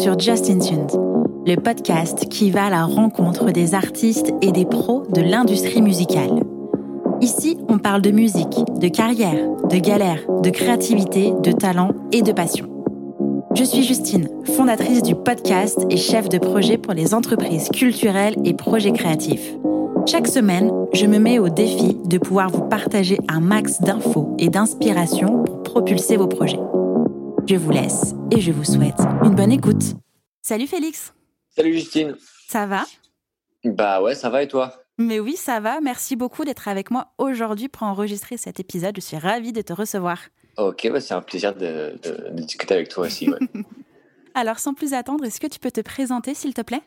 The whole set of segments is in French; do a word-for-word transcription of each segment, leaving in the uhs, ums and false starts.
sur Just In Tunes, le podcast qui va à la rencontre des artistes et des pros de l'industrie musicale. Ici, on parle de musique, de carrière, de galère, de créativité, de talent et de passion. Je suis Justine, fondatrice du podcast et chef de projet pour les entreprises culturelles et projets créatifs. Chaque semaine, je me mets au défi de pouvoir vous partager un max d'infos et d'inspirations pour propulser vos projets. Je vous laisse et je vous souhaite une bonne écoute. Salut Félix. Salut Justine. Ça va ? Bah ouais, ça va et toi ? Mais oui, ça va. Merci beaucoup d'être avec moi aujourd'hui pour enregistrer cet épisode. Je suis ravie de te recevoir. Ok, bah c'est un plaisir de, de, de discuter avec toi aussi. Ouais. Alors, sans plus attendre, est-ce que tu peux te présenter, s'il te plaît ?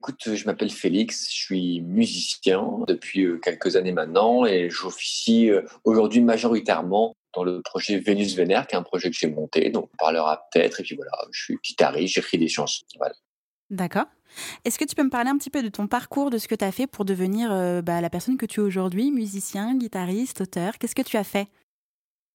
Écoute, je m'appelle Félix, je suis musicien depuis quelques années maintenant et j'officie aujourd'hui majoritairement dans le projet Vénus Vénère, qui est un projet que j'ai monté, donc on parlera peut-être. Et puis voilà, je suis guitariste, j'écris des chansons. Voilà. D'accord. Est-ce que tu peux me parler un petit peu de ton parcours, de ce que tu as fait pour devenir euh, bah, la personne que tu es aujourd'hui, musicien, guitariste, auteur ? Qu'est-ce que tu as fait ?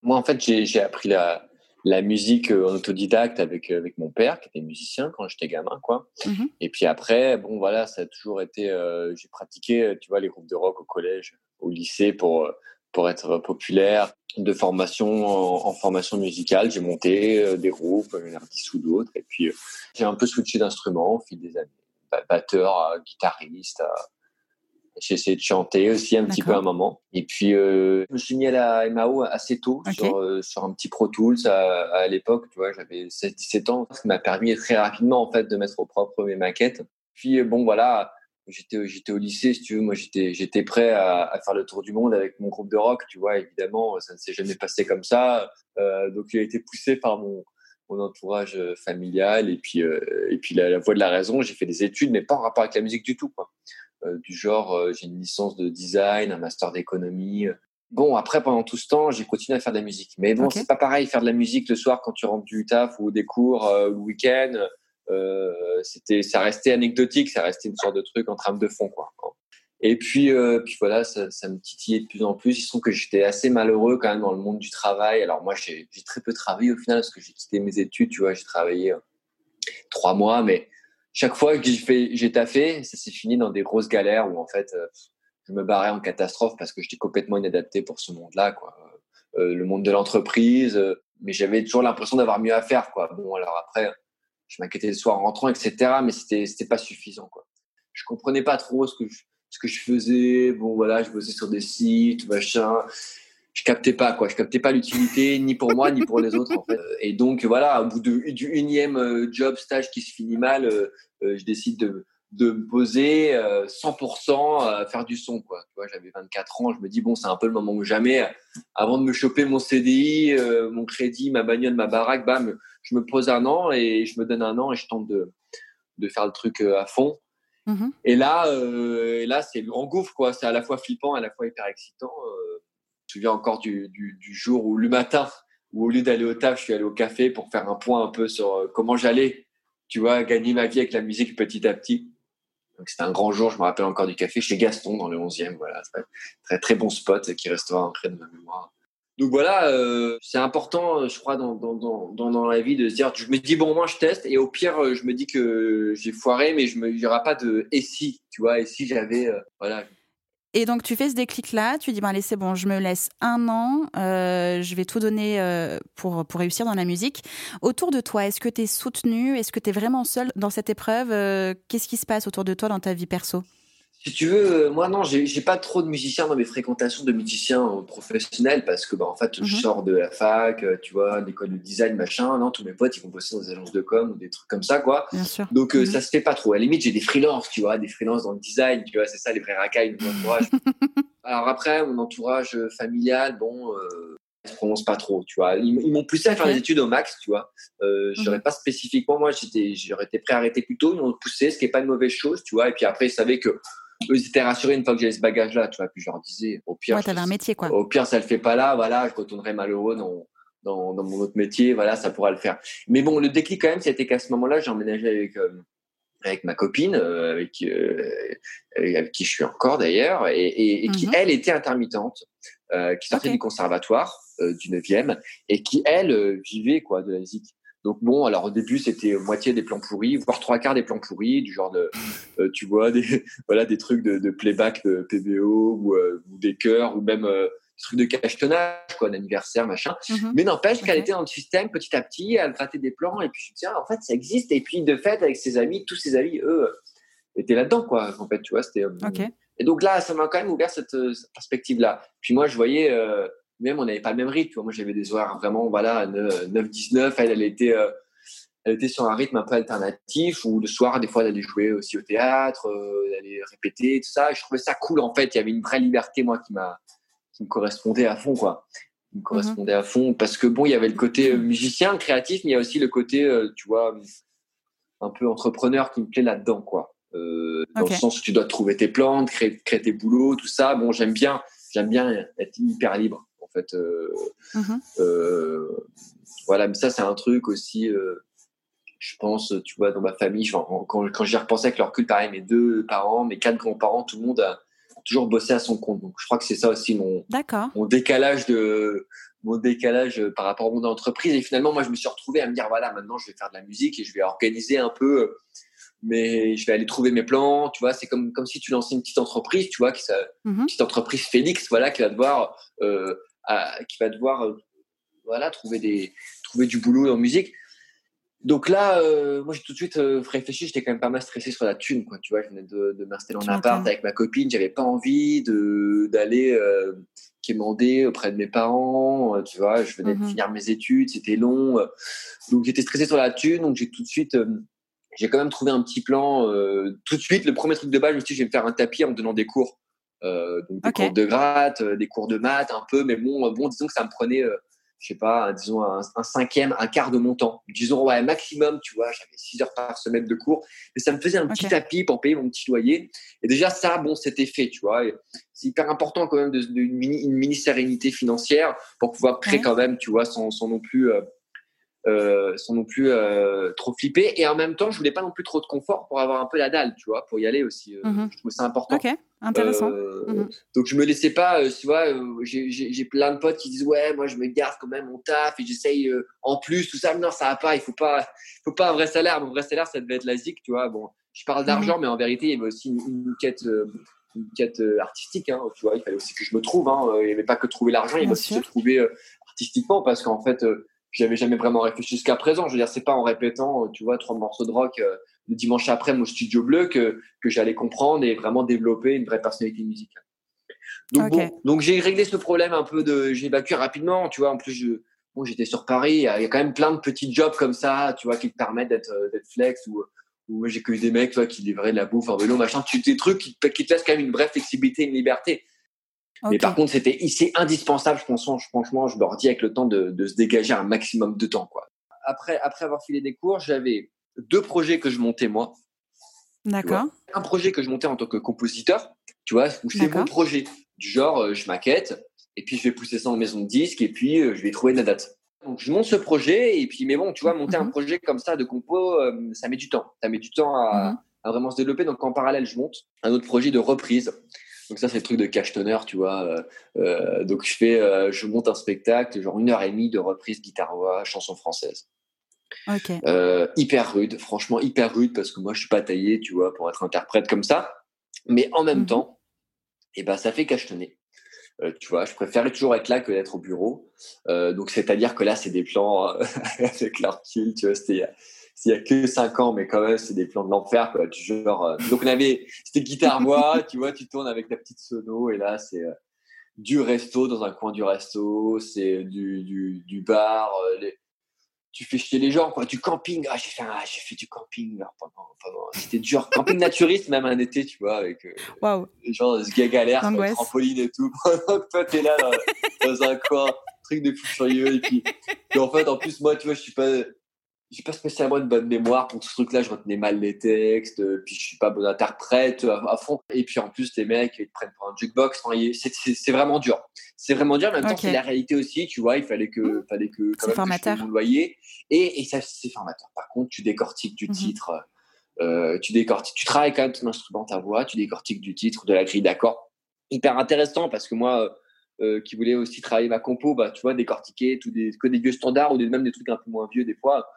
Moi, en fait, j'ai, j'ai appris la, la musique en autodidacte avec, avec mon père, qui était musicien quand j'étais gamin, quoi. Mm-hmm. Et puis après, bon, voilà, ça a toujours été... Euh, j'ai pratiqué, tu vois, les groupes de rock au collège, au lycée, pour, pour être populaire. De formation en, en formation musicale, j'ai monté euh, des groupes, un artiste ou d'autres. Et puis, euh, j'ai un peu switché d'instruments au fil des années. Batteur, euh, guitariste... Euh, J'ai essayé de chanter aussi un D'accord. petit peu à un moment. Et puis, euh, je me suis mis à la M A O assez tôt, okay. sur, euh, sur un petit Pro Tools à, à l'époque. Tu vois, j'avais seize dix-sept ans, ce qui m'a permis très rapidement en fait, de mettre au propre mes maquettes. Puis, bon, voilà, j'étais, j'étais au lycée, si tu veux. Moi, j'étais, j'étais prêt à, à faire le tour du monde avec mon groupe de rock. Tu vois, évidemment, ça ne s'est jamais passé comme ça. Euh, donc, j'ai été poussé par mon... mon entourage familial et puis euh, et puis la, la voix de la raison. J'ai fait des études mais pas en rapport avec la musique du tout, quoi. Euh, du genre euh, j'ai une licence de design, un master d'économie. Bon, après pendant tout ce temps j'ai continué à faire de la musique, mais bon, okay. c'est pas pareil faire de la musique le soir quand tu rentres du taf ou des cours euh, le week-end. Euh, c'était, ça restait anecdotique, ça restait une sorte de truc en trame de fond, quoi. Et puis euh, puis voilà, ça, ça me titillait de plus en plus. Il se trouve que j'étais assez malheureux quand même dans le monde du travail. Alors moi, j'ai, j'ai très peu travaillé au final parce que j'ai quitté mes études. Tu vois, j'ai travaillé euh, trois mois, mais chaque fois que j'ai fait, j'ai taffé, ça s'est fini dans des grosses galères où en fait, euh, je me barrais en catastrophe parce que j'étais complètement inadapté pour ce monde-là, quoi. Euh, le monde de l'entreprise, euh, mais j'avais toujours l'impression d'avoir mieux à faire, quoi. Bon, alors après, je m'inquiétais le soir en rentrant, et cetera. Mais c'était c'était pas suffisant, quoi. Je comprenais pas trop ce que je ce que je faisais, bon voilà, je bossais sur des sites, machin, je captais pas quoi, je captais pas l'utilité ni pour moi ni pour les autres en fait. Et donc voilà, au bout de, du unième euh, job stage qui se finit mal, euh, euh, je décide de de me poser euh, cent pour cent à faire du son, quoi. Tu vois, j'avais vingt-quatre ans, je me dis bon, c'est un peu le moment ou jamais. Avant de me choper mon C D I, euh, mon crédit, ma bagnole, ma baraque, bam, je me pose un an et je me donne un an et je tente de de faire le truc à fond. Mmh. Et là, euh, et là, c'est en gouffre, quoi. C'est à la fois flippant, à la fois hyper excitant. Euh, je me souviens encore du, du, du jour où le matin, où au lieu d'aller au taf, je suis allé au café pour faire un point un peu sur comment j'allais, tu vois, gagner ma vie avec la musique petit à petit. Donc c'était un grand jour. Je me rappelle encore du café chez Gaston dans le onzième. Voilà, c'est un très très bon spot qui restera ancré de ma mémoire. Donc voilà, euh, c'est important, je crois, dans, dans, dans, dans la vie de se dire, je me dis, bon, moi, je teste, et au pire, je me dis que j'ai foiré, mais je me, il n'y aura pas de « et si », tu vois, et si j'avais… Euh, voilà. Et donc, tu fais ce déclic-là, tu dis, ben allez, c'est bon, je me laisse un an, euh, je vais tout donner euh, pour, pour réussir dans la musique. Autour de toi, est-ce que tu es soutenu ? Est-ce que tu es vraiment seul dans cette épreuve ? euh, Qu'est-ce qui se passe autour de toi dans ta vie perso ? Si tu veux, euh, moi non, j'ai, j'ai pas trop de musiciens dans mes fréquentations de musiciens euh, professionnels parce que bah en fait mm-hmm. je sors de la fac, euh, tu vois, l'école de design machin, non, tous mes potes ils vont bosser dans des agences de com ou des trucs comme ça, quoi. Bien sûr. Donc euh, mm-hmm. ça se fait pas trop. À la limite j'ai des freelances, tu vois, des freelances dans le design, tu vois, c'est ça les vrais racailles de mon entourage. Alors après mon entourage familial, bon, euh, ils se prononcent pas trop, tu vois. Ils, ils m'ont poussé à faire des études au max, tu vois. Euh, j'aurais mm-hmm. pas spécifiquement, moi j'étais, j'aurais été prêt à arrêter plus tôt, ils m'ont poussé, ce qui est pas une mauvaise chose, tu vois. Et puis après ils savaient que eux, ils étaient rassurés une fois que j'avais ce bagage-là, tu vois. Puis je leur disais, au pire, ouais, t'avais un métier, quoi. Au pire, ça le fait pas là, voilà, je retournerai malheureux dans, dans, dans mon autre métier, voilà, ça pourra le faire. Mais bon, le déclic, quand même, c'était qu'à ce moment-là, j'ai emménagé avec, euh, avec ma copine, euh, avec, euh, avec qui je suis encore d'ailleurs, et, et, et mm-hmm. qui, elle, était intermittente, euh, qui sortait okay. du conservatoire, euh, du neuvième, et qui, elle, vivait, quoi, de la musique. Donc bon, alors au début c'était moitié des plans pourris, voire trois quarts des plans pourris, du genre de, euh, tu vois, des voilà des trucs de, de playback de P B O ou, euh, ou des chœurs ou même euh, des trucs de cachetonnage, quoi, un anniversaire, machin. Mm-hmm. Mais n'empêche okay. qu'elle était dans le système petit à petit, elle grattait des plans et puis je me disais ah, en fait ça existe. Et puis de fait avec ses amis, tous ses amis eux étaient là-dedans, quoi. En fait, tu vois, c'était. Euh, okay. Et donc là, ça m'a quand même ouvert cette, cette perspective-là. Puis moi, je voyais. Euh, Même, on n'avait pas le même rythme. Tu vois. Moi, j'avais des horaires vraiment, voilà, neuf dix-neuf. Elle, elle était, euh, elle était sur un rythme un peu alternatif où le soir, des fois, elle allait jouer aussi au théâtre, euh, elle allait répéter, tout ça. Et je trouvais ça cool, en fait. Il y avait une vraie liberté, moi, qui, m'a, qui me correspondait à fond, quoi. Qui me correspondait mm-hmm. à fond. Parce que, bon, il y avait le côté musicien, créatif, mais il y a aussi le côté, euh, tu vois, un peu entrepreneur qui me plaît là-dedans, quoi. Euh, dans okay. le sens où tu dois trouver tes plans, créer, créer tes boulots, tout ça. Bon, j'aime bien, j'aime bien être hyper libre. En fait, euh, mm-hmm. euh, voilà, mais ça, c'est un truc aussi, euh, je pense, tu vois, dans ma famille, genre, quand, quand j'y repensais avec le recul, pareil, mes deux parents, mes quatre grands-parents, tout le monde a toujours bossé à son compte. Donc, je crois que c'est ça aussi mon, mon décalage de, mon décalage par rapport au monde d'entreprise. Et finalement, moi, je me suis retrouvé à me dire, voilà, maintenant, je vais faire de la musique et je vais organiser un peu, mais je vais aller trouver mes plans, tu vois, c'est comme, comme si tu lançais une petite entreprise, tu vois, qui, ça, mm-hmm. une petite entreprise Félix, voilà, qui va devoir, euh, À, qui va devoir euh, voilà, trouver, des, trouver du boulot en musique. Donc là, euh, moi, j'ai tout de suite euh, réfléchi. J'étais quand même pas mal stressé sur la thune, quoi. Tu vois, je venais de, de m'installer en appart avec ma copine. J'avais pas envie de, d'aller euh, quémander auprès de mes parents. Euh, tu vois, je venais mm-hmm. de finir mes études. C'était long. Euh, donc, j'étais stressé sur la thune. Donc, j'ai tout de suite... Euh, j'ai quand même trouvé un petit plan. Euh, tout de suite, le premier truc de base, je me suis dit, je vais me faire un tapis en me donnant des cours. Euh, donc des okay. cours de gratte, euh, des cours de maths un peu, mais bon, euh, bon disons que ça me prenait, euh, je sais pas, un, disons un, un cinquième, un quart de mon temps. Disons, ouais, maximum, tu vois, j'avais six heures par semaine de cours, mais ça me faisait un okay. petit tapis pour payer mon petit loyer. Et déjà, ça, bon, c'était fait, tu vois. Et c'est hyper important quand même de, de, une, mini, une mini sérénité financière pour pouvoir créer ouais. quand même, tu vois, sans, sans non plus, euh, euh, sans non plus euh, trop flipper. Et en même temps, je voulais pas non plus trop de confort pour avoir un peu la dalle, tu vois, pour y aller aussi. Euh, mm-hmm. Je trouve ça important. Ok. Intéressant. Euh, mmh. Donc je me laissais pas, euh, tu vois, euh, j'ai, j'ai, j'ai plein de potes qui disent ouais, moi je me garde quand même mon taf et j'essaye euh, en plus tout ça. Mais non, ça va pas. Il faut pas, faut pas un vrai salaire. Mon vrai salaire, ça devait être la zic, tu vois. Bon, je parle d'argent, mmh. mais en vérité, il y avait aussi une, une quête, euh, une quête euh, artistique. Hein, tu vois, il fallait aussi que je me trouve. Hein, il n'y avait pas que trouver l'argent, il y avait aussi se trouver euh, artistiquement parce qu'en fait, euh, j'avais jamais vraiment réfléchi jusqu'à présent. Je veux dire, c'est pas en répétant, euh, tu vois, trois morceaux de rock. Euh, le dimanche après mon studio bleu que que j'allais comprendre et vraiment développer une vraie personnalité musicale. Donc okay. bon, donc j'ai réglé ce problème un peu de j'ai évacué rapidement, tu vois, en plus je bon, j'étais sur Paris, il y a quand même plein de petits jobs comme ça, tu vois, qui te permettent d'être d'être flex ou ou j'ai connu des mecs, tu vois, qui livraient de la bouffe en vélo, machin, tu des trucs qui te, qui te laissent quand même une vraie flexibilité, une liberté. Okay. Mais par contre, c'était c'est indispensable, je pense franchement, je leur dis avec le temps de de se dégager un maximum de temps, quoi. Après après avoir filé des cours, j'avais deux projets que je montais moi. D'accord. Un projet que je montais en tant que compositeur, tu vois, où c'est D'accord. mon projet. Du genre, euh, je maquette, et puis je vais pousser ça en maison de disque, et puis euh, je vais trouver la date. Donc je monte ce projet, et puis, mais bon, tu vois, monter mm-hmm. un projet comme ça de compo, euh, ça met du temps. Ça met du temps à, mm-hmm. à vraiment se développer. Donc en parallèle, je monte un autre projet de reprise. Donc ça, c'est le truc de cachetonneur, tu vois. Euh, euh, donc je fais, euh, je monte un spectacle, genre une heure et demie de reprise guitare-voix, chanson française. Okay. Euh, hyper rude, franchement hyper rude parce que moi je suis pas taillé, tu vois, pour être interprète comme ça. Mais en même mm-hmm. temps, et eh ben ça fait cachetonner. Euh, tu vois, je préfère toujours être là que d'être au bureau. Euh, donc c'est-à-dire que là c'est des plans euh, avec la recul, tu vois, c'était il y a, il y a que cinq ans, mais quand même c'est des plans de l'enfer, quoi. Tu genre, euh... donc on avait, c'était guitare voix, tu vois, tu tournes avec ta petite sono et là c'est euh, du resto dans un coin du resto, c'est du du, du bar. Euh, les... Tu fais chier les gens, quoi. Du camping. Ah, j'ai fait, ah, j'ai fait du camping. Là, pendant, pendant. C'était dur. Camping naturiste, même un été, tu vois, avec euh, wow. les gens de ce gars galère, sur les trampolines et tout. Pendant que toi, t'es là, dans, dans un coin, truc de fou furieux. Et puis, et en fait, en plus, moi, tu vois, je suis pas, j'ai pas spécialement une bonne mémoire pour tout ce truc-là. Je retenais mal les textes. Puis, je suis pas bon interprète à, à fond. Et puis, en plus, les mecs, ils te prennent pour un jukebox. Enfin, c'est, c'est, c'est vraiment dur. C'est vraiment dur, en même okay. temps, c'est la réalité aussi, tu vois, il fallait que, mmh. fallait que, quand c'est même formateur. Que je paye mon loyer. Et, et ça, c'est formateur. Par contre, tu décortiques du mmh. titre, euh, tu décortiques, tu travailles quand même ton instrument, ta voix, tu décortiques du titre, de la grille d'accords. Hyper intéressant parce que moi, euh, qui voulais aussi travailler ma compo, bah, tu vois, décortiquer tous des, que des vieux standards ou des, même des trucs un peu moins vieux, des fois,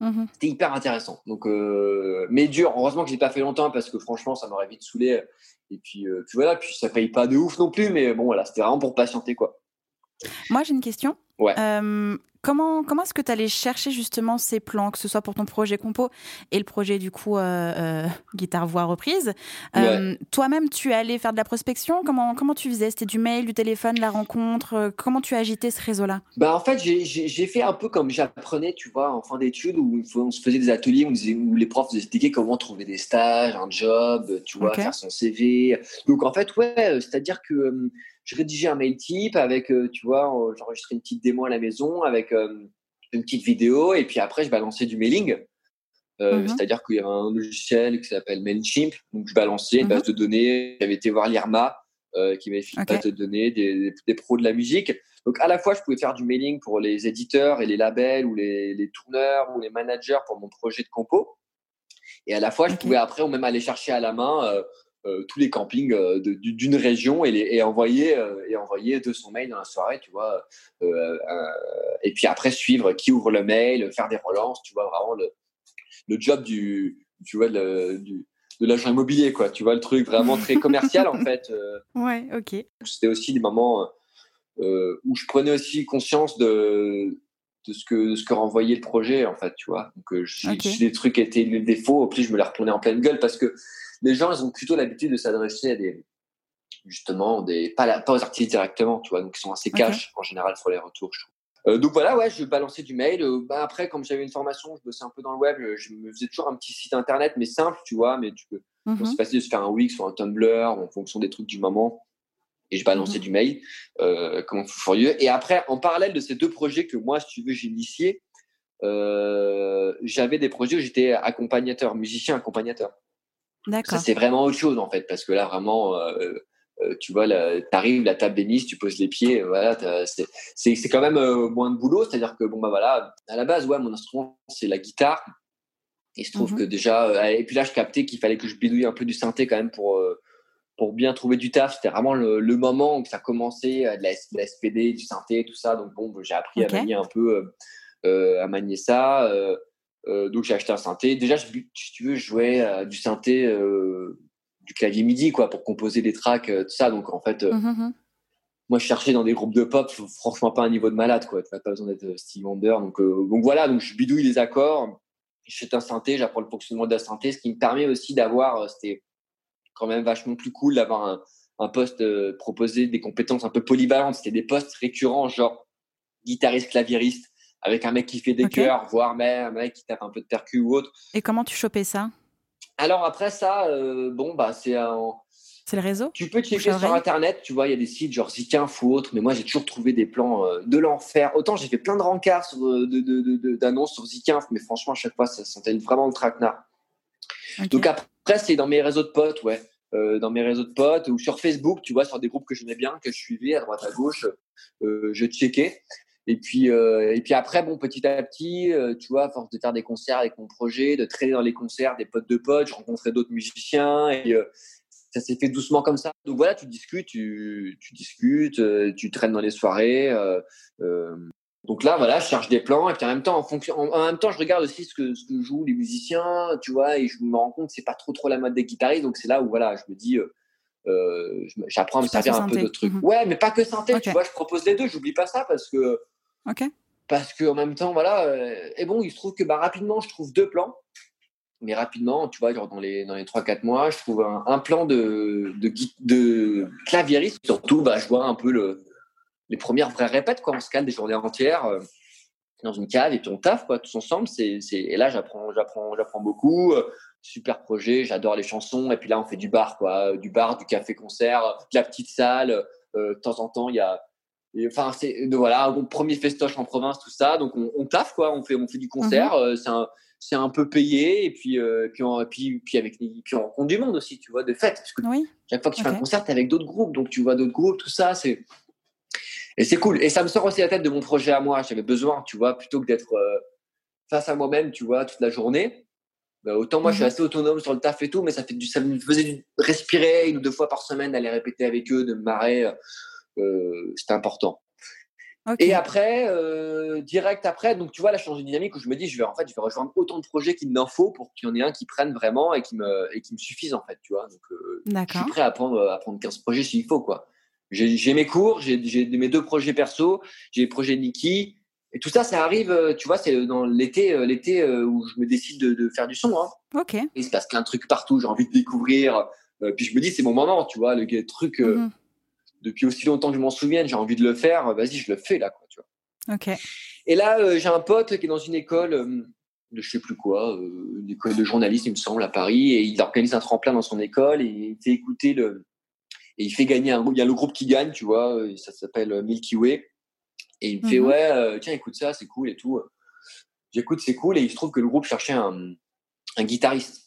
Mmh. C'était hyper intéressant. Donc, euh, mais dur. Heureusement que je l'ai pas fait longtemps parce que franchement, ça m'aurait vite saoulé. Et puis, euh, puis voilà, puis ça paye pas de ouf non plus. Mais bon, voilà, c'était vraiment pour patienter, quoi. Moi, j'ai une question. Ouais. Euh, comment comment est-ce que tu allais chercher justement ces plans, que ce soit pour ton projet compo et le projet du coup euh, euh, guitare voix reprise euh, ouais. Toi-même, tu allais faire de la prospection. Comment comment tu faisais? C'était du mail, du téléphone, la rencontre. Euh, comment tu agitais ce réseau-là? Bah en fait, j'ai, j'ai j'ai fait un peu comme j'apprenais, tu vois, en fin d'études où on se faisait des ateliers où, où les profs nous expliquaient comment trouver des stages, un job, tu vois, okay. Faire son C V. Donc en fait, ouais, c'est-à-dire que euh, je rédigeais un mail type avec, euh, tu vois, euh, j'enregistrais une petite démo à la maison avec euh, une petite vidéo et puis après, je balançais du mailing. Euh, mm-hmm. C'est-à-dire qu'il y avait un logiciel qui s'appelle MailChimp. Donc, je balançais mm-hmm. une base de données. J'avais été voir l'I R M A euh, qui m'avait fait une okay. base de données des, des, des pros de la musique. Donc, à la fois, je pouvais faire du mailing pour les éditeurs et les labels ou les, les tourneurs ou les managers pour mon projet de compo. Et à la fois, okay. je pouvais après ou même aller chercher à la main euh, Euh, tous les campings euh, de, d'une région et, les, et, envoyer, euh, et envoyer de son mail dans la soirée, tu vois. Euh, euh, et puis après, suivre qui ouvre le mail, faire des relances, tu vois, vraiment le, le job du, tu vois, le, du, de l'agent immobilier, quoi. Tu vois, le truc vraiment très commercial, en fait. Euh, ouais, ok. C'était aussi des moments euh, où je prenais aussi conscience de, de, ce que, de ce que renvoyait le projet, en fait, tu vois. Donc, euh, je, okay. si les trucs étaient des défauts, au plus, je me les reprenais en pleine gueule parce que les gens, ils ont plutôt l'habitude de s'adresser à des, justement, des, pas, la, pas aux artistes directement, tu vois, donc ils sont assez cash okay. en général sur les retours, je trouve. Euh, donc voilà, ouais, je balançais du mail. Euh, bah après, comme j'avais une formation, je bossais un peu dans le web, je, je me faisais toujours un petit site internet, mais simple, tu vois, mais tu peux, mm-hmm. bon, c'est facile de se faire un Wix ou un Tumblr en fonction des trucs du moment. Et je balançais mm-hmm. du mail, euh, comme un fou furieux. Et après, en parallèle de ces deux projets que moi, si tu veux, j'ai initié, euh, j'avais des projets où j'étais accompagnateur, musicien accompagnateur. D'accord. Ça, c'est vraiment autre chose, en fait, parce que là, vraiment, euh, euh, tu vois, là, t'arrives, la table est mise, tu poses les pieds, voilà, c'est, c'est, c'est quand même euh, moins de boulot, c'est-à-dire que, bon, bah voilà, à la base, ouais, mon instrument, c'est la guitare, et il se trouve mm-hmm. que déjà, euh, et puis là, je captais qu'il fallait que je bidouille un peu du synthé quand même pour, euh, pour bien trouver du taf, c'était vraiment le, le moment où ça commençait, euh, de, la, de la S P D, du synthé, tout ça, donc bon, j'ai appris okay. à manier un peu, euh, euh, à manier ça, euh, Euh, donc j'ai acheté un synthé. Déjà, je, si tu veux, je jouais euh, du synthé, euh, du clavier MIDI, quoi, pour composer des tracks, euh, tout ça. Donc en fait, euh, mm-hmm. moi, je cherchais dans des groupes de pop, franchement, pas un niveau de malade, quoi. T'as pas besoin d'être Stevie Wonder. Donc, euh, donc voilà, donc je bidouille les accords, j'achète un synthé, j'apprends le fonctionnement d'un synthé, ce qui me permet aussi d'avoir, euh, c'était quand même vachement plus cool d'avoir un, un poste euh, proposé des compétences un peu polyvalentes. C'était des postes récurrents, genre guitariste, clavieriste, avec un mec qui fait des okay. chœurs, voire même un mec qui tape un peu de percu ou autre. Et comment tu chopais ça? Alors après ça, euh, bon bah c'est un... c'est le réseau. Tu peux checker sur internet, tu vois, il y a des sites genre zikinf ou autre, mais moi j'ai toujours trouvé des plans euh, de l'enfer. Autant j'ai fait plein de rencarts sur, de, de, de, de, d'annonces sur zikinf, mais franchement à chaque fois ça sentait vraiment le traquenard. Okay. Donc après c'est dans mes réseaux de potes, ouais. Euh, dans mes réseaux de potes ou sur Facebook, tu vois, sur des groupes que j'aimais bien, que je suivais à droite à gauche, euh, je checkais. Et puis, euh, et puis après, bon, petit à petit, euh, tu vois, à force de faire des concerts avec mon projet, de traîner dans les concerts des potes de potes, je rencontrais d'autres musiciens et euh, ça s'est fait doucement comme ça. Donc voilà, tu discutes, tu, tu discutes, euh, tu traînes dans les soirées. Euh, euh, donc là, voilà, je cherche des plans et puis en même temps, en fonction, en, en même temps, je regarde aussi ce que, ce que jouent les musiciens, tu vois, et je me rends compte que c'est pas trop trop la mode des guitaristes. Donc c'est là où voilà, je me dis. Euh, euh, j'apprends à me servir un peu de trucs. Mmh. Ouais, mais pas que synthé. Okay. Tu vois, je propose les deux. J'oublie pas ça parce que. Okay. Parce qu'en même temps, voilà. Euh, et bon, il se trouve que bah, rapidement, je trouve deux plans. Mais rapidement, tu vois, genre dans les, dans les trois quatre mois, je trouve un, un plan de, de, de claviériste. Surtout, bah, je vois un peu le, les premières vraies répètes, quoi. On se cale des journées entières euh, dans une cave et puis on taffe, quoi, tous ensemble. C'est, c'est... Et là, j'apprends, j'apprends, j'apprends beaucoup. Euh, super projet, j'adore les chansons. Et puis là, on fait du bar, quoi. Du bar, du café-concert, de la petite salle. Euh, de temps en temps, il y a. Et, enfin, c'est de, voilà, bon, premier festoche en province, tout ça. Donc on, on taffe, quoi. On fait, on fait du concert. Mm-hmm. Euh, c'est un, c'est un peu payé. Et puis, euh, puis, on, puis, puis avec, puis on rencontre du monde aussi, tu vois, de fête. Parce que oui. chaque fois que tu okay. fais un concert, t'es avec d'autres groupes, donc tu vois d'autres groupes, tout ça. C'est et c'est cool. Et ça me sort aussi la tête de mon projet à moi. J'avais besoin, tu vois, plutôt que d'être euh, face à moi-même, tu vois, toute la journée. Bah, autant moi, mm-hmm. je suis assez autonome sur le taf et tout, mais ça fait du, ça me faisait du, respirer une ou deux fois par semaine, d'aller répéter avec eux, de me marrer. Euh, c'était important. Okay. Et après, euh, direct après, donc tu vois, là, je suis dans une dynamique où je me dis, je vais en fait, je vais rejoindre autant de projets qu'il n'en faut pour qu'il y en ait un qui prenne vraiment et qui me et qui me suffise en fait, tu vois. Donc, euh, je suis prêt à prendre à prendre quinze projets s'il faut, quoi. J'ai, j'ai mes cours, j'ai, j'ai mes deux projets perso, j'ai le projet Niki et tout ça, ça arrive, tu vois, c'est dans l'été, l'été où je me décide de, de faire du son. Hein. Ok. Et il se passe plein de trucs partout, j'ai envie de découvrir. Puis je me dis, c'est mon moment, tu vois, le truc. Mm-hmm. Depuis aussi longtemps que je m'en souvienne, j'ai envie de le faire, vas-y, je le fais là, quoi, tu vois. Okay. Et là, euh, j'ai un pote qui est dans une école euh, de je sais plus quoi, euh, une école de journalisme, il me semble, à Paris, et il organise un tremplin dans son école, et il fait écouter le. Et il fait gagner un groupe, il y a le groupe qui gagne, tu vois, et ça s'appelle Milky Way. Et il me mm-hmm. fait, ouais, euh, tiens, écoute ça, c'est cool et tout. J'écoute, c'est cool, et il se trouve que le groupe cherchait un, un guitariste.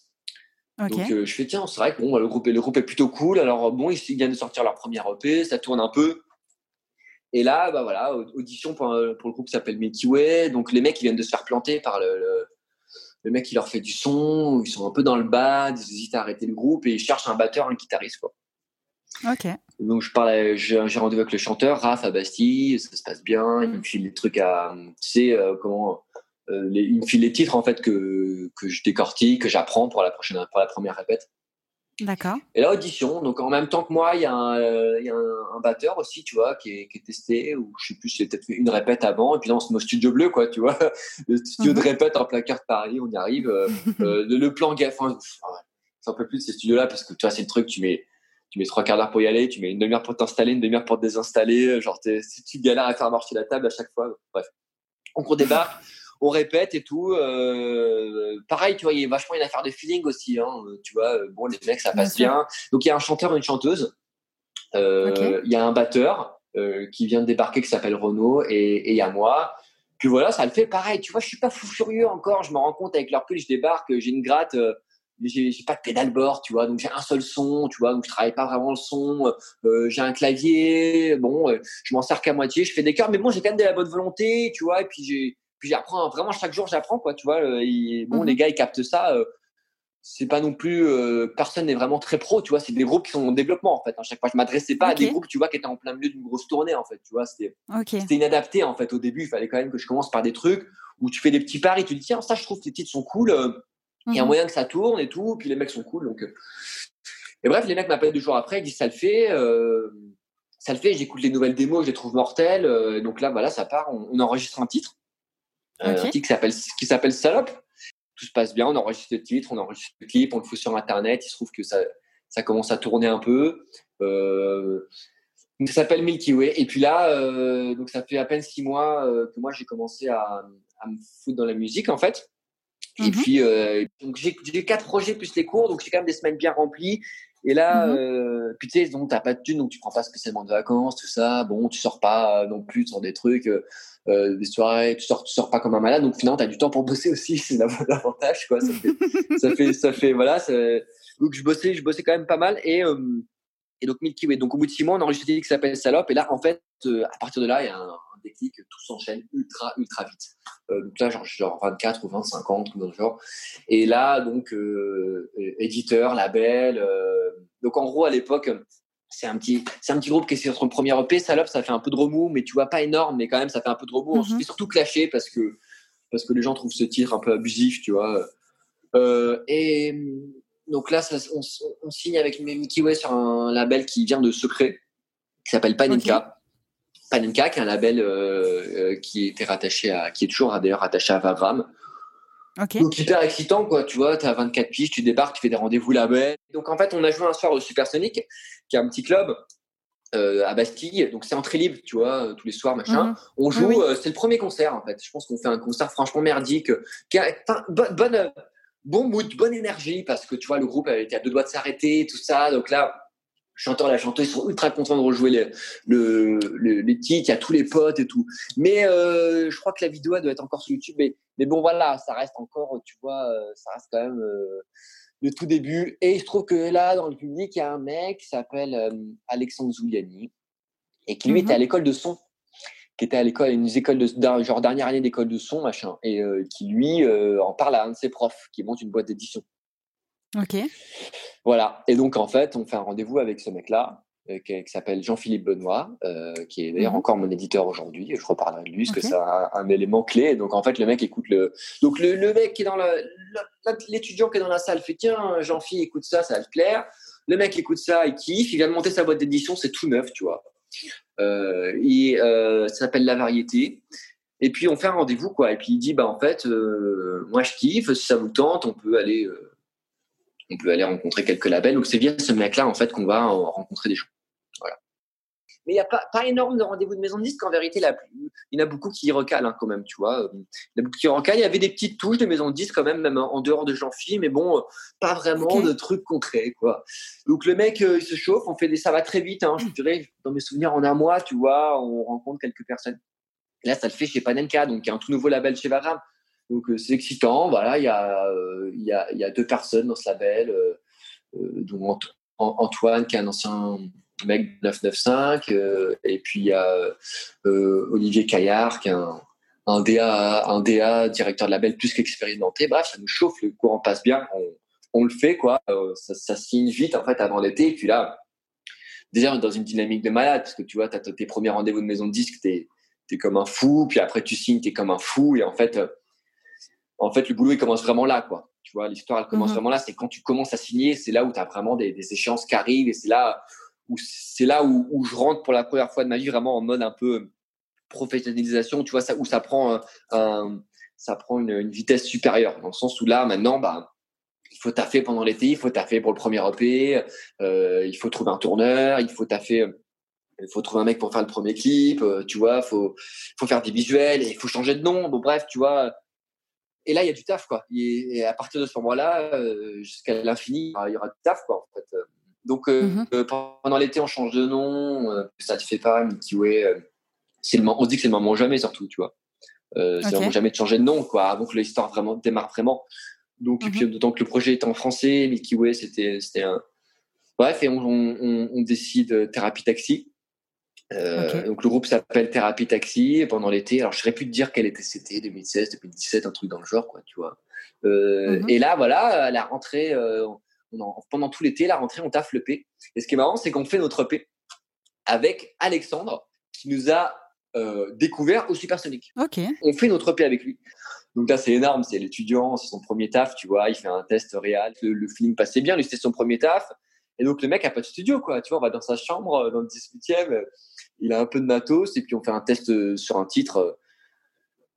Okay. Donc, euh, je fais, tiens, c'est vrai que bon, bah, le, groupe est, le groupe est plutôt cool. Alors, bon, ils viennent de sortir leur premier E P, ça tourne un peu. Et là, bah, voilà, audition pour, un, pour le groupe qui s'appelle Milky Way. Donc, les mecs, ils viennent de se faire planter par le, le, le mec qui leur fait du son. Ils sont un peu dans le bad, ils hésitent à arrêter le groupe et ils cherchent un batteur, un guitariste, quoi. Ok. Donc, je parle à, j'ai, j'ai rendez-vous avec le chanteur, Raph, à Bastille. Ça se passe bien. Il me file des trucs à. Tu sais, euh, comment. Euh, les, il me file les titres en fait que que je décortique, que j'apprends pour la prochaine, pour la première répète. D'accord. Et là, audition, donc en même temps que moi, il y a un, euh, y a un, un batteur aussi, tu vois, qui est, qui est testé, ou je sais plus, j'ai peut-être fait une répète avant, et puis là on se met au studio bleu, quoi, tu vois, le studio mm-hmm. de répète en plein cœur de Paris, on y arrive, euh, euh, le, le plan gaffe, enfin, j'en peux plus de ces studios-là parce que tu vois, c'est le truc, tu mets tu mets trois quarts d'heure pour y aller, tu mets une demi-heure pour t'installer, une demi-heure pour te désinstaller, genre si tu galères à faire marcher la table à chaque fois, donc, bref, on court débarque. On répète et tout. Euh, pareil, tu vois, il y a vachement une affaire de feeling aussi. Hein, tu vois, bon, les mecs, ça passe bien. bien. Donc, il y a un chanteur et une chanteuse. Euh, okay. Il y a un batteur euh, qui vient de débarquer, qui s'appelle Renaud. Et il y a moi. Puis voilà, ça le fait pareil. Tu vois, je suis pas fou furieux encore. Je me rends compte avec leur pull, je débarque, j'ai une gratte. Euh, j'ai, j'ai pas de pédalboard, tu vois. Donc, j'ai un seul son, tu vois. Donc, je travaille pas vraiment le son. Euh, j'ai un clavier. Bon, euh, je m'en sers qu'à moitié. Je fais des chœurs. Mais bon, j'ai quand même de la bonne volonté, tu vois. Et puis, j'ai... Puis j'apprends, vraiment chaque jour j'apprends, quoi, tu vois. Et bon, mm-hmm. les gars ils captent ça, euh, c'est pas non plus, euh, personne n'est vraiment très pro, tu vois, c'est des groupes qui sont en développement en fait. À chaque fois je m'adressais pas okay. à des groupes, tu vois, qui étaient en plein milieu d'une grosse tournée en fait, tu vois, c'était, okay. c'était inadapté en fait au début, il fallait quand même que je commence par des trucs où tu fais des petits paris, tu te dis tiens, ça je trouve que les titres sont cool, euh, mm-hmm. il y a moyen que ça tourne et tout, puis les mecs sont cool donc. Euh... Et bref, les mecs m'appellent deux jours après, ils disent ça le fait. Euh... Ça le fait, j'écoute les nouvelles démos, je les trouve mortelles, euh, donc là voilà, ça part, on, on enregistre un titre. Okay. Un titre qui s'appelle, qui s'appelle Salope. Tout se passe bien, on enregistre le titre, on enregistre le clip, on le fout sur Internet. Il se trouve que ça, ça commence à tourner un peu. Euh, ça s'appelle Milky Way. Et puis là, euh, donc ça fait à peine six mois euh, que moi j'ai commencé à, à me foutre dans la musique en fait. Mm-hmm. Et puis euh, donc j'ai, j'ai quatre projets plus les cours, donc j'ai quand même des semaines bien remplies. Et là, mm-hmm. euh, puis tu sais, donc t'as pas de thunes, donc tu prends pas spécialement de vacances, tout ça. Bon, tu sors pas non plus, tu sors des trucs. Euh, Euh, des soirées, tu sors, tu sors pas comme un malade, donc finalement t'as du temps pour bosser aussi, c'est l'avantage quoi. Ça fait, ça fait, ça fait, voilà. Ça... Donc je bossais, je bossais quand même pas mal et euh, et donc Milky Way. Donc au bout de six mois, on enregistre une qui s'appelle Salope et là en fait, euh, à partir de là, il y a un, un déclic, tout s'enchaîne ultra ultra vite. Euh, donc là genre, genre vingt-quatre ou vingt-cinq ans tout dans le genre. Et là donc euh, éditeur, label. Euh... Donc en gros à l'époque. C'est un petit, c'est un petit groupe qui est sur son premier E P. Salope, ça fait un peu de remous, mais tu vois pas énorme, mais quand même ça fait un peu de remous. Mm-hmm. On se fait surtout clasher parce que, parce que les gens trouvent ce titre un peu abusif, tu vois. Euh, et donc là, ça, on, on signe avec Milky Way sur un label qui vient de Secret, qui s'appelle Panenka. Okay. Panenka, qui est un label euh, euh, qui était rattaché à, qui est toujours d'ailleurs rattaché à Vagram. Okay. Donc hyper excitant quoi, tu vois, t'as vingt-quatre piges, tu débarques, tu fais des rendez-vous là-bas. Donc en fait on a joué un soir au Supersonic, qui est un petit club euh, à Bastille, donc c'est entrée libre, tu vois, tous les soirs machin. Mmh. On joue, ah, oui. euh, c'est le premier concert en fait. Je pense qu'on fait un concert franchement merdique, qui a, bonne, bonne, bon mood, bonne énergie parce que tu vois le groupe était à deux doigts de s'arrêter, tout ça. Donc là. Chanteur, la chanteuse, ils sont ultra contents de rejouer les, le, le, les titres, il y a tous les potes et tout. Mais euh, je crois que la vidéo doit être encore sur YouTube. Mais, mais bon, voilà, ça reste encore, tu vois, ça reste quand même euh, le tout début. Et il se trouve que là, dans le public, il y a un mec qui s'appelle euh, Alexandre Zouliani et qui, lui, mm-hmm. était à l'école de son, qui était à l'école, une école de, genre dernière année d'école de son, machin, et euh, qui, lui, euh, en parle à un de ses profs, qui monte une boîte d'édition. Ok. Voilà. Et donc, en fait, on fait un rendez-vous avec ce mec-là. euh, qui, qui s'appelle Jean-Philippe Benoît, euh, qui est d'ailleurs mm-hmm. encore mon éditeur aujourd'hui. Je reparlerai de lui parce okay. que c'est un, un élément clé. Donc en fait, le mec écoute le. Donc le, le mec qui est dans la, la, l'étudiant qui est dans la salle fait tiens, Jean-Philippe écoute ça, ça va te plaire. Le mec écoute ça, il kiffe. Il vient de monter sa boîte d'édition, c'est tout neuf, tu vois. Euh, et euh, ça s'appelle La Variété. Et puis on fait un rendez-vous, quoi. Et puis il dit bah en fait, euh, moi je kiffe. Si ça vous tente, on peut aller. Euh, On peut aller rencontrer quelques labels. Donc, c'est via ce mec-là, en fait, qu'on va rencontrer des gens. Voilà. Mais il n'y a pas, pas énorme de rendez-vous de maison de disques. En vérité, la, il y en a beaucoup qui recalent, hein, quand même, tu vois. Il y en a beaucoup qui recalent. Il y avait des petites touches de maison de disques, quand même, même en dehors de Jean-Phi, mais bon, pas vraiment okay. de trucs concrets, quoi. Donc, le mec, euh, il se chauffe. On fait des, ça va très vite, hein. Je dirais, dans mes souvenirs, en un mois, tu vois, on rencontre quelques personnes. Là, ça le fait chez Panenka, donc, il y a un tout nouveau label chez Vagram. Donc, c'est excitant. Voilà, il y a, euh, il y a, il y a deux personnes dans ce label, euh, dont Ant- Antoine, qui est un ancien mec de neuf cent quatre-vingt-cinq, euh, et puis il y a euh, Olivier Caillard, qui est un, un, D A, un D A, directeur de label plus qu'expérimenté. Bref, ça nous chauffe, le courant passe bien, on, on le fait, quoi. Euh, ça, ça signe vite, en fait, avant l'été. Et puis là, déjà, on est dans une dynamique de malade, parce que tu vois, tu as tes premiers rendez-vous de maison de disques, tu es comme un fou, puis après, tu signes, tu es comme un fou, et en fait... Euh, En fait, le boulot, il commence vraiment là, quoi. Tu vois, l'histoire, elle commence mmh. vraiment là. C'est quand tu commences à signer, c'est là où tu as vraiment des, des échéances qui arrivent. Et c'est là où, c'est là où, où je rentre pour la première fois de ma vie vraiment en mode un peu professionnalisation, tu vois, ça, où ça prend, un, un, ça prend une, une vitesse supérieure. Dans le sens où là, maintenant, bah, il faut taffer pendant l'été, il faut taffer pour le premier E P, euh, il faut trouver un tourneur, il faut taffer... Il faut trouver un mec pour faire le premier clip, euh, tu vois, il faut, faut faire des visuels, il faut changer de nom. Bon, bref, tu vois... Et là, il y a du taf, quoi. Et à partir de ce moment-là, jusqu'à l'infini, il y aura du taf, quoi, en fait. Donc, mm-hmm. euh, pendant l'été, on change de nom. Euh, ça te fait pas, Milky Way. Euh, c'est le moment, on se dit que c'est le moment jamais, surtout, tu vois. Euh, okay. C'est le moment jamais de changer de nom, quoi, avant que l'histoire vraiment démarre vraiment. Donc, mm-hmm. et puis, d'autant que le projet était en français, Milky Way, c'était, c'était un. Bref, et on, on, on, on décide Thérapie Taxi. Euh, okay. Donc le groupe s'appelle Thérapie Taxi pendant l'été. Alors je ne saurais plus te dire quel était, c'était deux mille seize, deux mille dix-sept, un truc dans le genre, quoi, tu vois. Euh, mm-hmm. Et là, voilà, à la rentrée, euh, on en, pendant tout l'été, la rentrée, on taffe le P. Et ce qui est marrant, c'est qu'on fait notre P avec Alexandre qui nous a euh, découvert au Supersonic. Okay. On fait notre P avec lui. Donc là, c'est énorme, c'est l'étudiant, c'est son premier taf, tu vois. Il fait un test réel, le, le feeling passait bien, lui c'était son premier taf. Et donc, le mec n'a pas de studio, quoi. Tu vois, on va dans sa chambre, dans le dix-huitième, il a un peu de matos, et puis on fait un test sur un titre,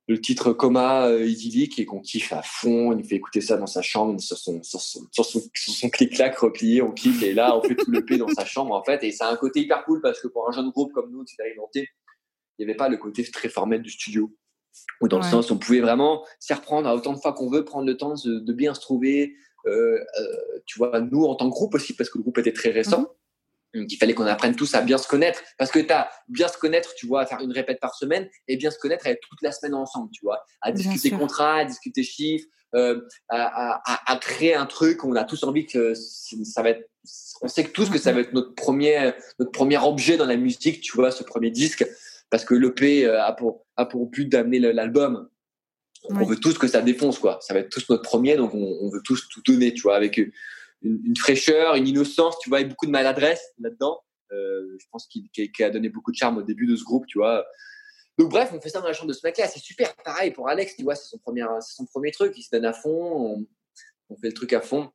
le titre Coma euh, idyllique, et qu'on kiffe à fond. Il nous fait écouter ça dans sa chambre, sur son, sur son, sur son, sur son clic-clac replié, on kiffe, et là, on fait tout le P dans sa chambre, en fait. Et ça a un côté hyper cool, parce que pour un jeune groupe comme nous, qui s'est alimenté, il n'y avait pas le côté très formel du studio. Ou dans ouais. le sens, on pouvait vraiment s'y reprendre à autant de fois qu'on veut, prendre le temps de, de bien se trouver. Euh, euh, tu vois, nous en tant que groupe aussi, parce que le groupe était très récent, mmh. donc il fallait qu'on apprenne tous à bien se connaître, parce que t'as bien se connaître, tu vois, à faire une répète par semaine, et bien se connaître à être toute la semaine ensemble, tu vois, à discuter contrats, à discuter chiffres, euh, à, à, à créer un truc. On a tous envie que ça va être, on sait que tous que ça va être notre premier, notre premier objet dans la musique, tu vois, ce premier disque, parce que l'E P a pour, a pour but d'amener l'album. On oui. veut tous que ça défonce, quoi. Ça va être tous notre premier, donc on, on veut tous tout donner, tu vois, avec une, une fraîcheur, une innocence, tu vois, et beaucoup de maladresse là-dedans. Euh, je pense qu'il, qu'il a donné beaucoup de charme au début de ce groupe, tu vois. Donc bref, on fait ça dans la chambre de ce mec-là. C'est super, pareil pour Alex, tu vois, c'est son premier, c'est son premier truc. Il se donne à fond, on, on fait le truc à fond.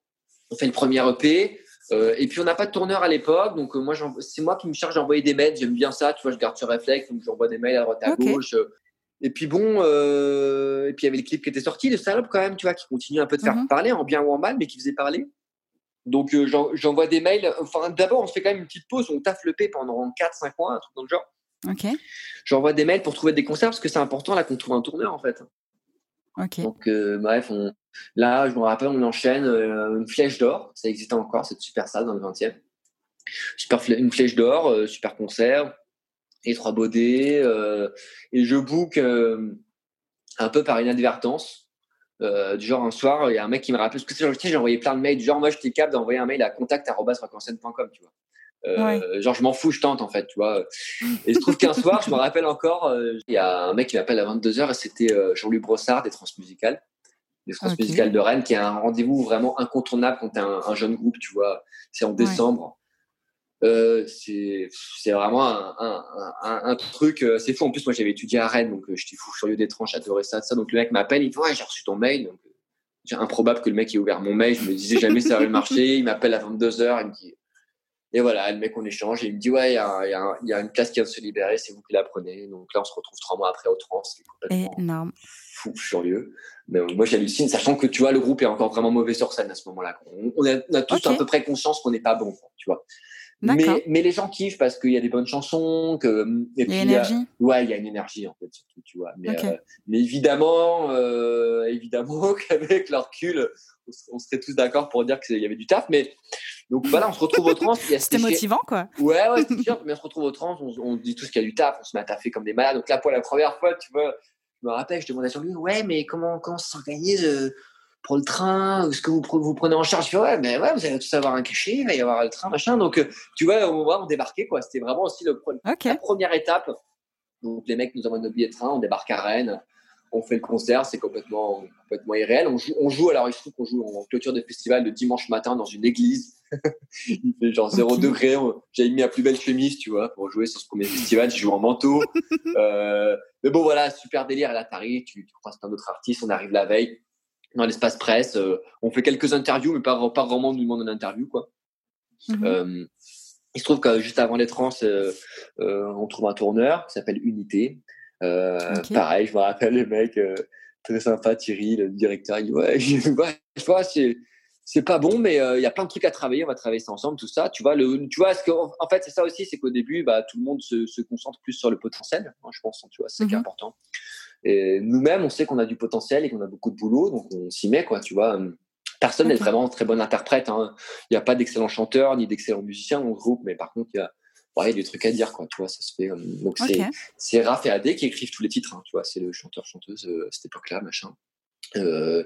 On fait le premier E P, euh, et puis on n'a pas de tourneur à l'époque, donc euh, moi, c'est moi qui me charge d'envoyer des mails. J'aime bien ça, tu vois, je garde ce réflexe, donc j'envoie des mails à droite à okay. gauche. Euh, Et puis bon, euh, et puis il y avait le clip qui était sorti, le Salope quand même, tu vois, qui continue un peu de faire mm-hmm. parler, en bien ou en mal, mais qui faisait parler. Donc euh, j'en, j'envoie des mails. Enfin, d'abord, on se fait quand même une petite pause, on taffe le P pendant quatre cinq mois, un truc dans le genre. Okay. J'envoie des mails pour trouver des concerts, parce que c'est important là qu'on trouve un tourneur, en fait. Okay. Donc euh, bref, on, là, je me rappelle, on enchaîne euh, une Flèche d'Or, ça existait encore, cette super salle dans le vingtième. Super fl- une Flèche d'Or, euh, super concert. Et Trois Baudets, euh, et je book euh, un peu par inadvertance. Euh, du genre, un soir, il y a un mec qui me rappelle, parce que tu sais, j'ai envoyé plein de mails, du genre, moi, j'étais capable d'envoyer un mail à contact arobase francoscène point com, tu vois. Euh, ouais. Genre, je m'en fous, je tente, en fait, tu vois. Et il se trouve qu'un soir, je me rappelle encore, il euh, y a un mec qui m'appelle à vingt-deux heures, et c'était euh, Jean-Luc Brossard des Transmusicales, des Transmusicales okay. de Rennes, qui a un rendez-vous vraiment incontournable quand t'es un, un jeune groupe, tu vois. C'est en décembre. Ouais. Euh, c'est, c'est vraiment un, un, un, un truc, euh, c'est fou. En plus, moi, j'avais étudié à Rennes, donc euh, j'étais fou furieux des tranches, j'adorais ça, ça. Donc le mec m'appelle, il dit ouais, j'ai reçu ton mail. Donc, c'est improbable que le mec ait ouvert mon mail. Je me disais jamais ça allait marcher. Il m'appelle à vingt-deux heures, il me dit et voilà, le mec on échange et il me dit ouais, il y, y, y a une classe qui vient de se libérer, c'est vous qui la prenez. Donc là, on se retrouve trois mois après au trans, c'est complètement énorme. Fou furieux. Mais moi, j'hallucine, sachant que tu vois, le groupe est encore vraiment mauvais sur scène à ce moment-là. On, on, a, on a tous okay. à peu près conscience qu'on n'est pas bon, tu vois. Mais, mais les gens kiffent parce qu'il y a des bonnes chansons, que et puis il y a, ouais, il y a une énergie en fait surtout, tu vois. Mais, okay. euh, mais évidemment, euh, évidemment qu'avec le recul, on, on serait tous d'accord pour dire qu'il y avait du taf. Mais donc voilà, on se retrouve au trans. C'était motivant quoi. Ouais, ouais, c'est sûr. Mais on se retrouve au trans, on, on dit tous qu'il y a du taf, on se met à taffer comme des malades. Donc là, pour la première fois, tu vois, je me rappelle, je demandais à Jean-Luc, ouais, mais comment comment ça s'organise euh, pour le train, est-ce que vous, pre- vous prenez en charge? Je dis, ouais, mais ouais, vous allez tous avoir un cachet, il va y avoir le train, machin. Donc, tu vois, on va on débarquait, quoi. C'était vraiment aussi le pro- okay. la première étape. Donc, les mecs nous envoient nos billets de train, on débarque à Rennes, on fait le concert, c'est complètement, complètement irréel. On joue, on joue, alors il se trouve qu'on joue en clôture de festival le dimanche matin dans une église. Il fait genre zéro okay. degré. On, j'avais mis la plus belle chemise, tu vois, pour jouer sur ce premier festival. Je joue en manteau. euh, mais bon, voilà, super délire. Là, t'arrives, tu, tu croises plein d'autres artistes, on arrive la veille. Dans l'espace presse, euh, on fait quelques interviews, mais pas, pas vraiment on nous demande une interview, quoi. Mmh. Euh, il se trouve que juste avant les trans, euh, euh, on trouve un tourneur qui s'appelle Unité. Euh, okay. Pareil, je me rappelle les mecs, euh, très sympa, Thierry, le directeur, il dit ouais, je vois, je vois c'est, c'est pas bon, mais il euh, y a plein de trucs à travailler, on va travailler ça ensemble, tout ça. Tu vois, le, tu vois, ce que, en fait, c'est ça aussi, c'est qu'au début, bah, tout le monde se, se concentre plus sur le potentiel, hein, je pense, tu vois, c'est mmh. ce qui est important. Et nous-mêmes, on sait qu'on a du potentiel et qu'on a beaucoup de boulot, donc on s'y met, quoi, tu vois. Personne n'est okay. vraiment très bon interprète, hein. Il n'y a pas d'excellents chanteurs ni d'excellents musiciens dans le groupe, mais par contre, il y a, bon, il y a des trucs à dire, quoi, tu vois, ça se fait. Donc, okay. c'est, c'est Raph et Adé qui écrivent tous les titres, hein, tu vois, c'est le chanteur-chanteuse à euh, cette époque-là, machin. Euh,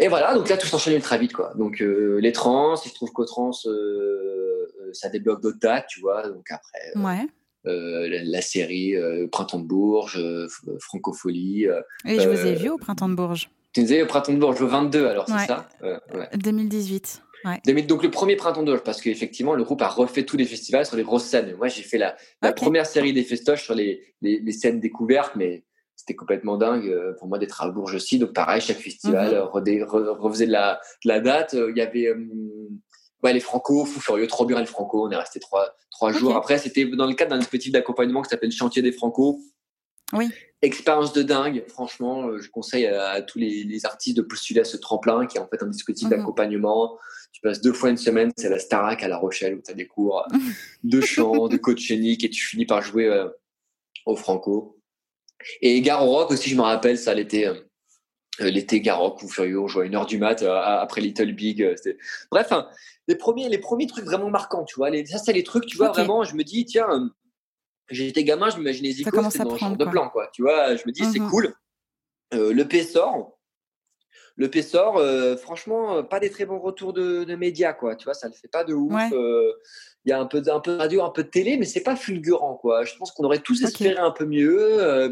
et voilà, donc là, tout s'enchaîne très vite, quoi. Donc, euh, les trans, il se trouve qu'aux trans, euh, ça débloque d'autres dates, tu vois, donc après. Euh, ouais. Euh, la, la série euh, Printemps de Bourges, euh, Francofolies. Euh, oui, je vous ai euh, vu au Printemps de Bourges. Tu nous as vu au Printemps de Bourges, le vingt-deux, alors ouais. c'est ça euh, ouais. deux mille dix-huit. Ouais. Donc le premier Printemps de Bourges, parce qu'effectivement, le groupe a refait tous les festivals sur les grosses scènes. Moi, j'ai fait la, la okay. première série des festoches sur les, les, les scènes découvertes, mais c'était complètement dingue pour moi d'être à Bourges aussi. Donc pareil, chaque festival mm-hmm. redé, re, refaisait de la, de la date. Il y avait... Euh, Ouais, les Franco, fou furieux, trop bien les Franco. On est resté trois, trois okay. jours. Après, c'était dans le cadre d'un dispositif d'accompagnement qui s'appelle Chantier des Franco. Oui. Expérience de dingue. Franchement, je conseille à, à tous les, les artistes de postuler à ce tremplin qui est en fait un dispositif mmh. d'accompagnement. Tu passes deux fois une semaine, c'est à la Starac à La Rochelle où tu as des cours de chant, de coach scénique et tu finis par jouer euh, au Franco. Et Gare au Rock aussi, je me rappelle, ça l'était. Euh, L'été, Garoc ou Furieux, on jouait à une heure du mat' euh, après Little Big. Euh, c'était... Bref, hein, les, premiers, les premiers trucs vraiment marquants, tu vois. Les, ça, c'est les trucs, tu vois, okay. vraiment, je me dis, tiens, euh, j'étais gamin, je m'imaginais Zico, c'était dans un genre de plan, quoi. Tu vois, je me dis, mm-hmm. c'est cool. Euh, le P-Sort, le P-Sort, euh, franchement, pas des très bons retours de, de médias, quoi. Tu vois, ça ne le fait pas de ouf. Il ouais. euh, y a un peu, un peu de radio, un peu de télé, mais ce n'est pas fulgurant, quoi. Je pense qu'on aurait tous okay. espéré un peu mieux. Euh,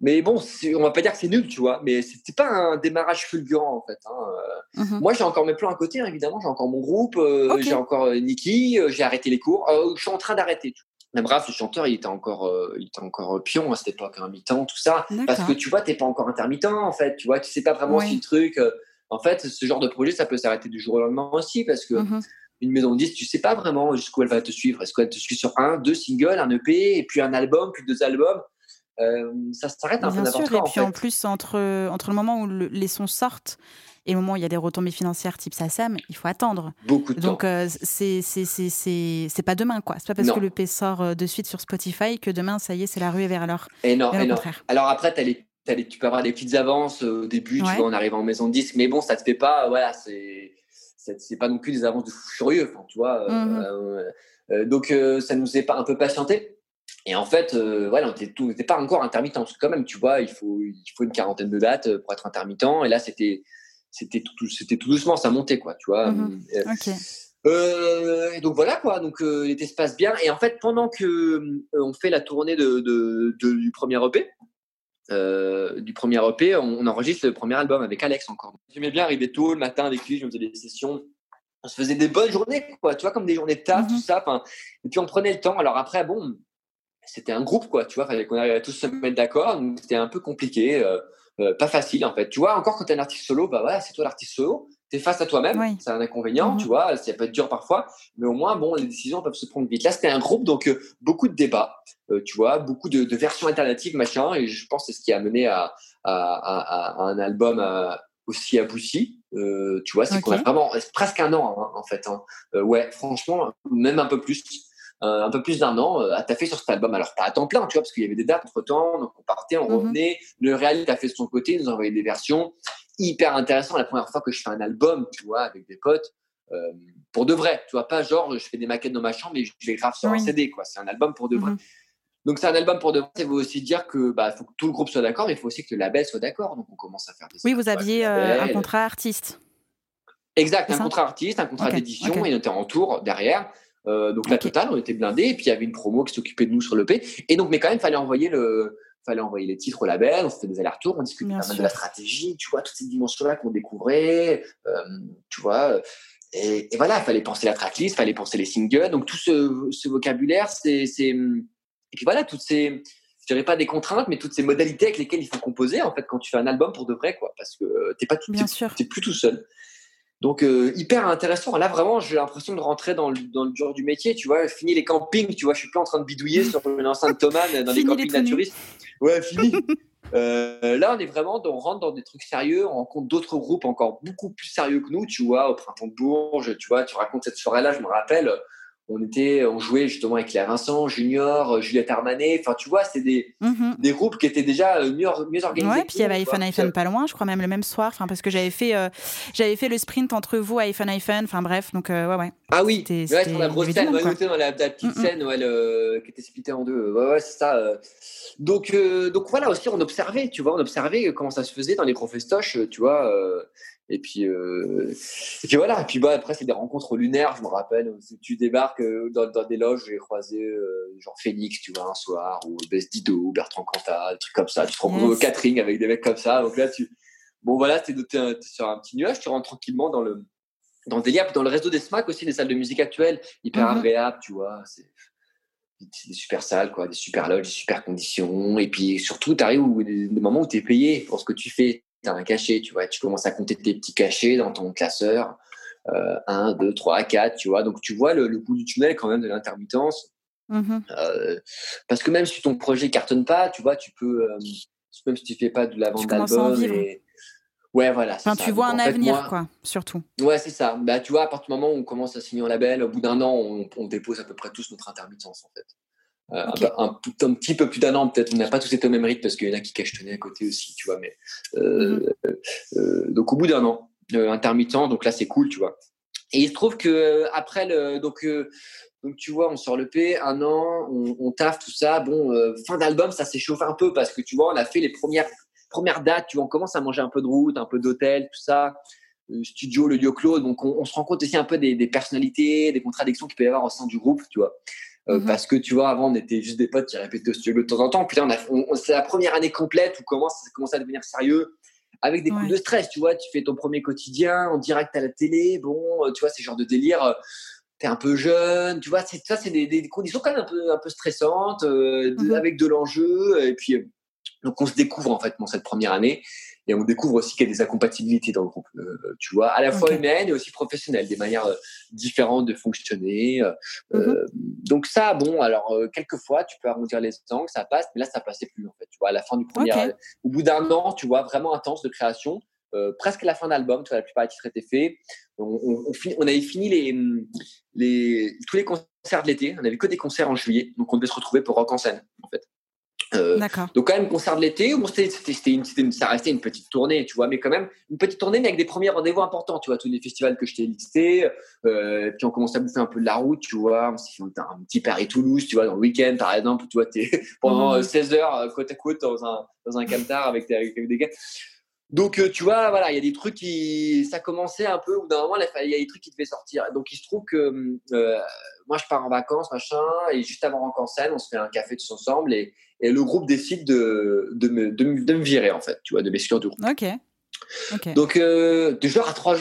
Mais bon, on va pas dire que c'est nul, tu vois, mais c'était pas un démarrage fulgurant, en fait. Hein. Mm-hmm. Moi, j'ai encore mes plans à côté, hein, évidemment, j'ai encore mon groupe, euh, okay. j'ai encore euh, Niki, euh, j'ai arrêté les cours, euh, je suis en train d'arrêter. Même Raph, le chanteur, il était encore, euh, il était encore pion à cette époque, hein, mi-temps, tout ça, d'accord. parce que tu vois, t'es pas encore intermittent, en fait, tu vois, tu sais pas vraiment oui. si le truc... Euh, en fait, ce genre de projet, ça peut s'arrêter du jour au lendemain aussi, parce que... Mm-hmm. Une maison de disques, tu sais pas vraiment jusqu'où elle va te suivre. Est-ce qu'elle te suit sur un, deux singles, un E P, et puis un album, puis deux albums. Euh, ça s'arrête un peu n'importe quoi. Bien sûr, et puis en, fait. en plus, entre, entre le moment où le, les sons sortent et le moment où il y a des retombées financières type SACEM, il faut attendre. Beaucoup de Donc, temps. Donc, euh, c'est, c'est, c'est, c'est, c'est pas demain, quoi. C'est pas parce non. que le P sort de suite sur Spotify que demain, ça y est, c'est la ruée vers l'or. Et non, et non. Contraire. Alors après, t'as les, t'as les, tu peux avoir des petites avances au début, ouais. tu vois, en arrivant en maison de disque, mais bon, ça te fait pas, voilà, c'est, c'est, c'est pas non plus des avances de fou furieux, enfin, tu vois. Mm-hmm. Euh, euh, donc, euh, ça nous est un peu patienté. Et en fait, euh, voilà, on n'était pas encore intermittent. Parce que quand même, tu vois, il faut, il faut une quarantaine de dates pour être intermittent. Et là, c'était, c'était, tout, c'était tout doucement, ça montait, quoi, tu vois. Mmh. Euh, okay. euh, et donc, voilà, quoi. Donc, euh, l'été se passe bien. Et en fait, pendant qu'on euh, fait la tournée de, de, de, du premier E P, euh, du premier E P, on, on enregistre le premier album avec Alex encore. J'aimais bien arriver tôt le matin avec lui, je me faisais des sessions. on se faisait des bonnes journées, quoi, tu vois, comme des journées de taf, mm-hmm. tout ça. Fin, et puis on prenait le temps. Alors après, bon, c'était un groupe, quoi, tu vois, fallait qu'on arrive à tous se mettre d'accord. Donc c'était un peu compliqué, euh, euh, pas facile en fait. Tu vois, encore quand t'es un artiste solo, bah voilà, c'est toi l'artiste solo. T'es face à toi-même, oui. c'est un inconvénient, mm-hmm. tu vois, ça peut être dur parfois, mais au moins, bon, les décisions peuvent se prendre vite. Là, c'était un groupe, donc euh, beaucoup de débats, euh, tu vois, beaucoup de, de versions alternatives, machin, et je pense que c'est ce qui a mené à, à, à, à un album à, aussi abouti, euh, tu vois, c'est okay. qu'on a vraiment c'est presque un an, hein, en fait. Hein. Euh, ouais, franchement, même un peu plus, euh, un peu plus d'un an euh, à taffer sur cet album. Alors, pas à temps plein, tu vois, parce qu'il y avait des dates entre-temps, donc on partait, on mm-hmm. revenait, le réal a fait de son côté, il nous envoyait des versions. Hyper intéressant, la première fois que je fais un album, tu vois, avec des potes, euh, pour de vrai, tu vois, pas genre je fais des maquettes dans ma chambre et je les grave sur oui. un C D, quoi, c'est un album pour de vrai. Mm-hmm. Donc c'est un album pour de vrai, ça veut aussi dire que bah faut que tout le groupe soit d'accord, mais il faut aussi que le label soit d'accord, donc on commence à faire des... Oui, vous aviez euh, un contrat artiste. Exact, un contrat artiste, un contrat okay. d'édition, okay. et on était en tour derrière, euh, donc okay. la totale, on était blindés, et puis il y avait une promo qui s'occupait de nous sur l'E P, et donc, mais quand même, il fallait envoyer le... fallait envoyer les titres au label, on fait des allers-retours, on discute bien de la stratégie, tu vois, toutes ces dimensions-là qu'on découvrait, euh, tu vois, et, et voilà, fallait penser la tracklist, fallait penser les singles, donc tout ce, ce vocabulaire, c'est, c'est, et puis voilà, toutes ces, je dirais pas des contraintes, mais toutes ces modalités avec lesquelles il faut composer, en fait, quand tu fais un album pour de vrai, quoi, parce que t'es pas tout, t'es, t'es plus tout seul. Donc, euh, hyper intéressant. Là, vraiment, j'ai l'impression de rentrer dans le, dans le genre du métier, tu vois. Fini les campings, tu vois. Je suis plus en train de bidouiller sur une enceinte Thomann dans des campings naturistes. Ouais, fini. euh, là, on est vraiment, on rentre dans des trucs sérieux. On rencontre d'autres groupes encore beaucoup plus sérieux que nous, tu vois. Au Printemps de Bourges, tu vois. Tu racontes cette soirée-là, je me rappelle. On était, on jouait justement avec Claire Vincent, Junior, Juliette Armanet. Enfin, tu vois, c'est des, mm-hmm. des groupes qui étaient déjà mieux, mieux organisés. Ouais, puis il y avait iPhone iPhone pas loin, je crois même le même soir. Enfin, parce que j'avais fait, euh, j'avais fait le sprint entre vous, iPhone iPhone. Enfin, bref, donc euh, ouais, ouais. Ah oui, c'était, c'était ouais, la grosse scène, ouais, dans la, la petite mm-hmm. scène, ouais, le, qui était splittée en deux. Ouais, ouais, c'est ça. Euh. Donc, euh, donc voilà, aussi on observait, tu vois, on observait comment ça se faisait dans les gros festoches, tu vois. Euh, Et puis, euh, et puis voilà. Et puis bah après c'est des rencontres lunaires. Je me rappelle, tu débarques dans, dans des loges, j'ai croisé euh, genre Félix, tu vois, un soir, ou Bess Dido, Bertrand Cantat, des trucs comme ça. Tu te rencontres yes. au catering avec des mecs comme ça. Donc là, tu, bon voilà, t'es, t'es, t'es sur un petit nuage, tu rentres tranquillement dans le dans le délire, dans le réseau des S M A C aussi, des salles de musique actuelles, hyper mm-hmm. agréable, tu vois. C'est, c'est des super salles, quoi, des super loges, des super conditions. Et puis surtout, t'arrives où des, des moments où t'es payé pour ce que tu fais. T'as un cachet, tu vois, tu commences à compter tes petits cachets dans ton classeur, un, deux, trois, quatre, tu vois, donc tu vois le, le bout du tunnel quand même de l'intermittence, mm-hmm. euh, parce que même si ton projet cartonne pas, tu vois, tu peux, euh, même si tu fais pas de la vente d'album, et... ouais, voilà, c'est enfin, ça. Tu vois donc, un fait, avenir, moi... quoi, surtout. Ouais, c'est ça, bah, tu vois, à partir du moment où on commence à signer un label, au bout d'un an, on, on dépose à peu près tous notre intermittence, en fait. Euh, okay. un, un, un petit peu plus d'un an peut-être, on n'a pas tous été au même rythme parce qu'il y en a qui cachetonnaient à côté aussi, tu vois, mais euh, mm-hmm. euh, donc au bout d'un an euh, intermittent, donc là c'est cool, tu vois, et il se trouve que euh, après le, donc, euh, donc tu vois, on sort l'E P, un an on, on taffe tout ça, bon euh, fin d'album ça s'échauffe un peu parce que tu vois on a fait les premières, premières dates, tu vois, on commence à manger un peu de route, un peu d'hôtel, tout ça, le studio, le lieu clos, donc on, on se rend compte aussi un peu des, des personnalités, des contradictions qu'il peut y avoir au sein du groupe, tu vois. Euh, mmh. Parce que tu vois, avant on était juste des potes qui répétaient au studio de temps en temps. Puis là, on a, on, on, c'est la première année complète où commence, ça commence à devenir sérieux avec des ouais. coups de stress. Tu vois, tu fais ton premier quotidien en direct à la télé. Bon, tu vois, c'est genre de délire. T'es un peu jeune, tu vois. C'est, ça, c'est des, des conditions quand même un peu, un peu stressantes, euh, mmh. de, avec de l'enjeu. Et puis, euh, donc on se découvre en fait dans cette première année. Et on découvre aussi qu'il y a des incompatibilités dans le groupe, euh, tu vois, à la fois okay. humaines et aussi professionnelles, des manières euh, différentes de fonctionner. Euh, mm-hmm. Donc ça, bon, alors, euh, quelquefois, tu peux arrondir les angles, ça passe, mais là, ça passait plus, en fait, tu vois, à la fin du premier, okay. euh, au bout d'un an, tu vois, vraiment intense de création, euh, presque à la fin d'album, tu vois, la plupart des titres étaient faits. On, on, on, fin, on avait fini les, les, tous les concerts de l'été, on n'avait que des concerts en juillet, donc on devait se retrouver pour Rock en scène, en fait. Euh, donc quand même concert de l'été, bon, c'était, c'était, c'était une, c'était une, ça restait une petite tournée, tu vois, mais quand même une petite tournée mais avec des premiers rendez-vous importants, tu vois, tous les festivals que je t'ai listés, euh, puis on commence à bouffer un peu de la route, tu vois, on s'est fait un petit Paris-Toulouse, tu vois, dans le week-end par exemple, tu vois, t'es pendant mmh. seize heures côte à côte dans un, dans un camtar avec, avec, avec des gars. Donc, tu vois, voilà, il y a des trucs qui, ça commençait un peu, au bout d'un moment, il y a des trucs qui devaient sortir. Donc, il se trouve que, euh, moi, je pars en vacances, machin, et juste avant Rock en scène, on se fait un café tous ensemble, et, et le groupe décide de, de me, de me, de me virer, en fait, tu vois, de m'exclure du groupe. Ok. Ok. Donc, euh, de genre à trois,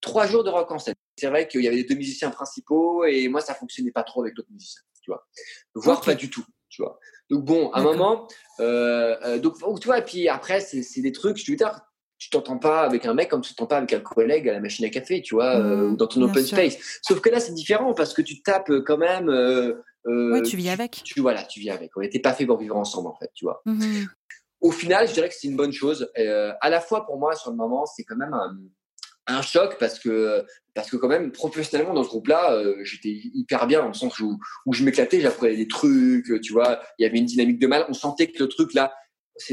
trois jours de rock en scène. C'est vrai qu'il y avait les deux musiciens principaux et moi, ça fonctionnait pas trop avec l'autre musicien, tu vois. Voire okay. pas du tout, tu vois. Donc bon, à un moment, euh, euh, donc, tu vois, et puis après, c'est, c'est des trucs, je te dis, tu t'entends pas avec un mec comme tu t'entends pas avec un collègue à la machine à café, tu vois, mmh, euh, ou dans ton open sûr. space. Sauf que là, c'est différent parce que tu tapes quand même. Euh, euh, ouais, tu vis avec. Tu, tu, voilà, tu vis avec. On n'était pas fait pour vivre ensemble, en fait, tu vois. Mmh. Au final, je dirais que c'est une bonne chose. Euh, à la fois, pour moi, sur le moment, c'est quand même un, un choc parce que, parce que quand même, professionnellement, dans ce groupe-là, euh, j'étais hyper bien, dans le sens où, où je m'éclatais, j'apprenais des trucs, tu vois. Il y avait une dynamique de mal. On sentait que le truc, là,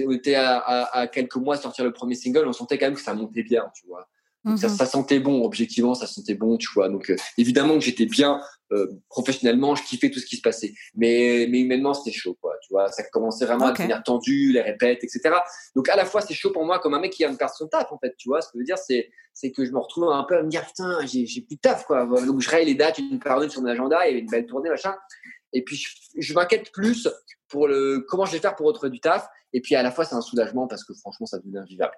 on était à, à, à quelques mois à sortir le premier single, on sentait quand même que ça montait bien, tu vois. Donc, mm-hmm. ça, ça sentait bon, objectivement, ça sentait bon, tu vois. Donc, euh, évidemment que j'étais bien euh, professionnellement, je kiffais tout ce qui se passait. Mais, mais humainement, c'était chaud, quoi, tu vois. Ça commençait vraiment okay. à devenir tendu, les répètes, et cetera. Donc, à la fois, c'est chaud pour moi, comme un mec qui vient de perdre son taf, en fait, tu vois. Ce que je veux dire, c'est, c'est que je me retrouve un peu à me dire, putain, j'ai, j'ai plus de taf, quoi. Donc, je raye les dates, une par une sur mon agenda, il y avait une belle tournée, machin. Et puis, je, je m'inquiète plus pour le comment je vais faire pour retrouver du taf. Et puis, à la fois, c'est un soulagement parce que, franchement, ça devient invivable.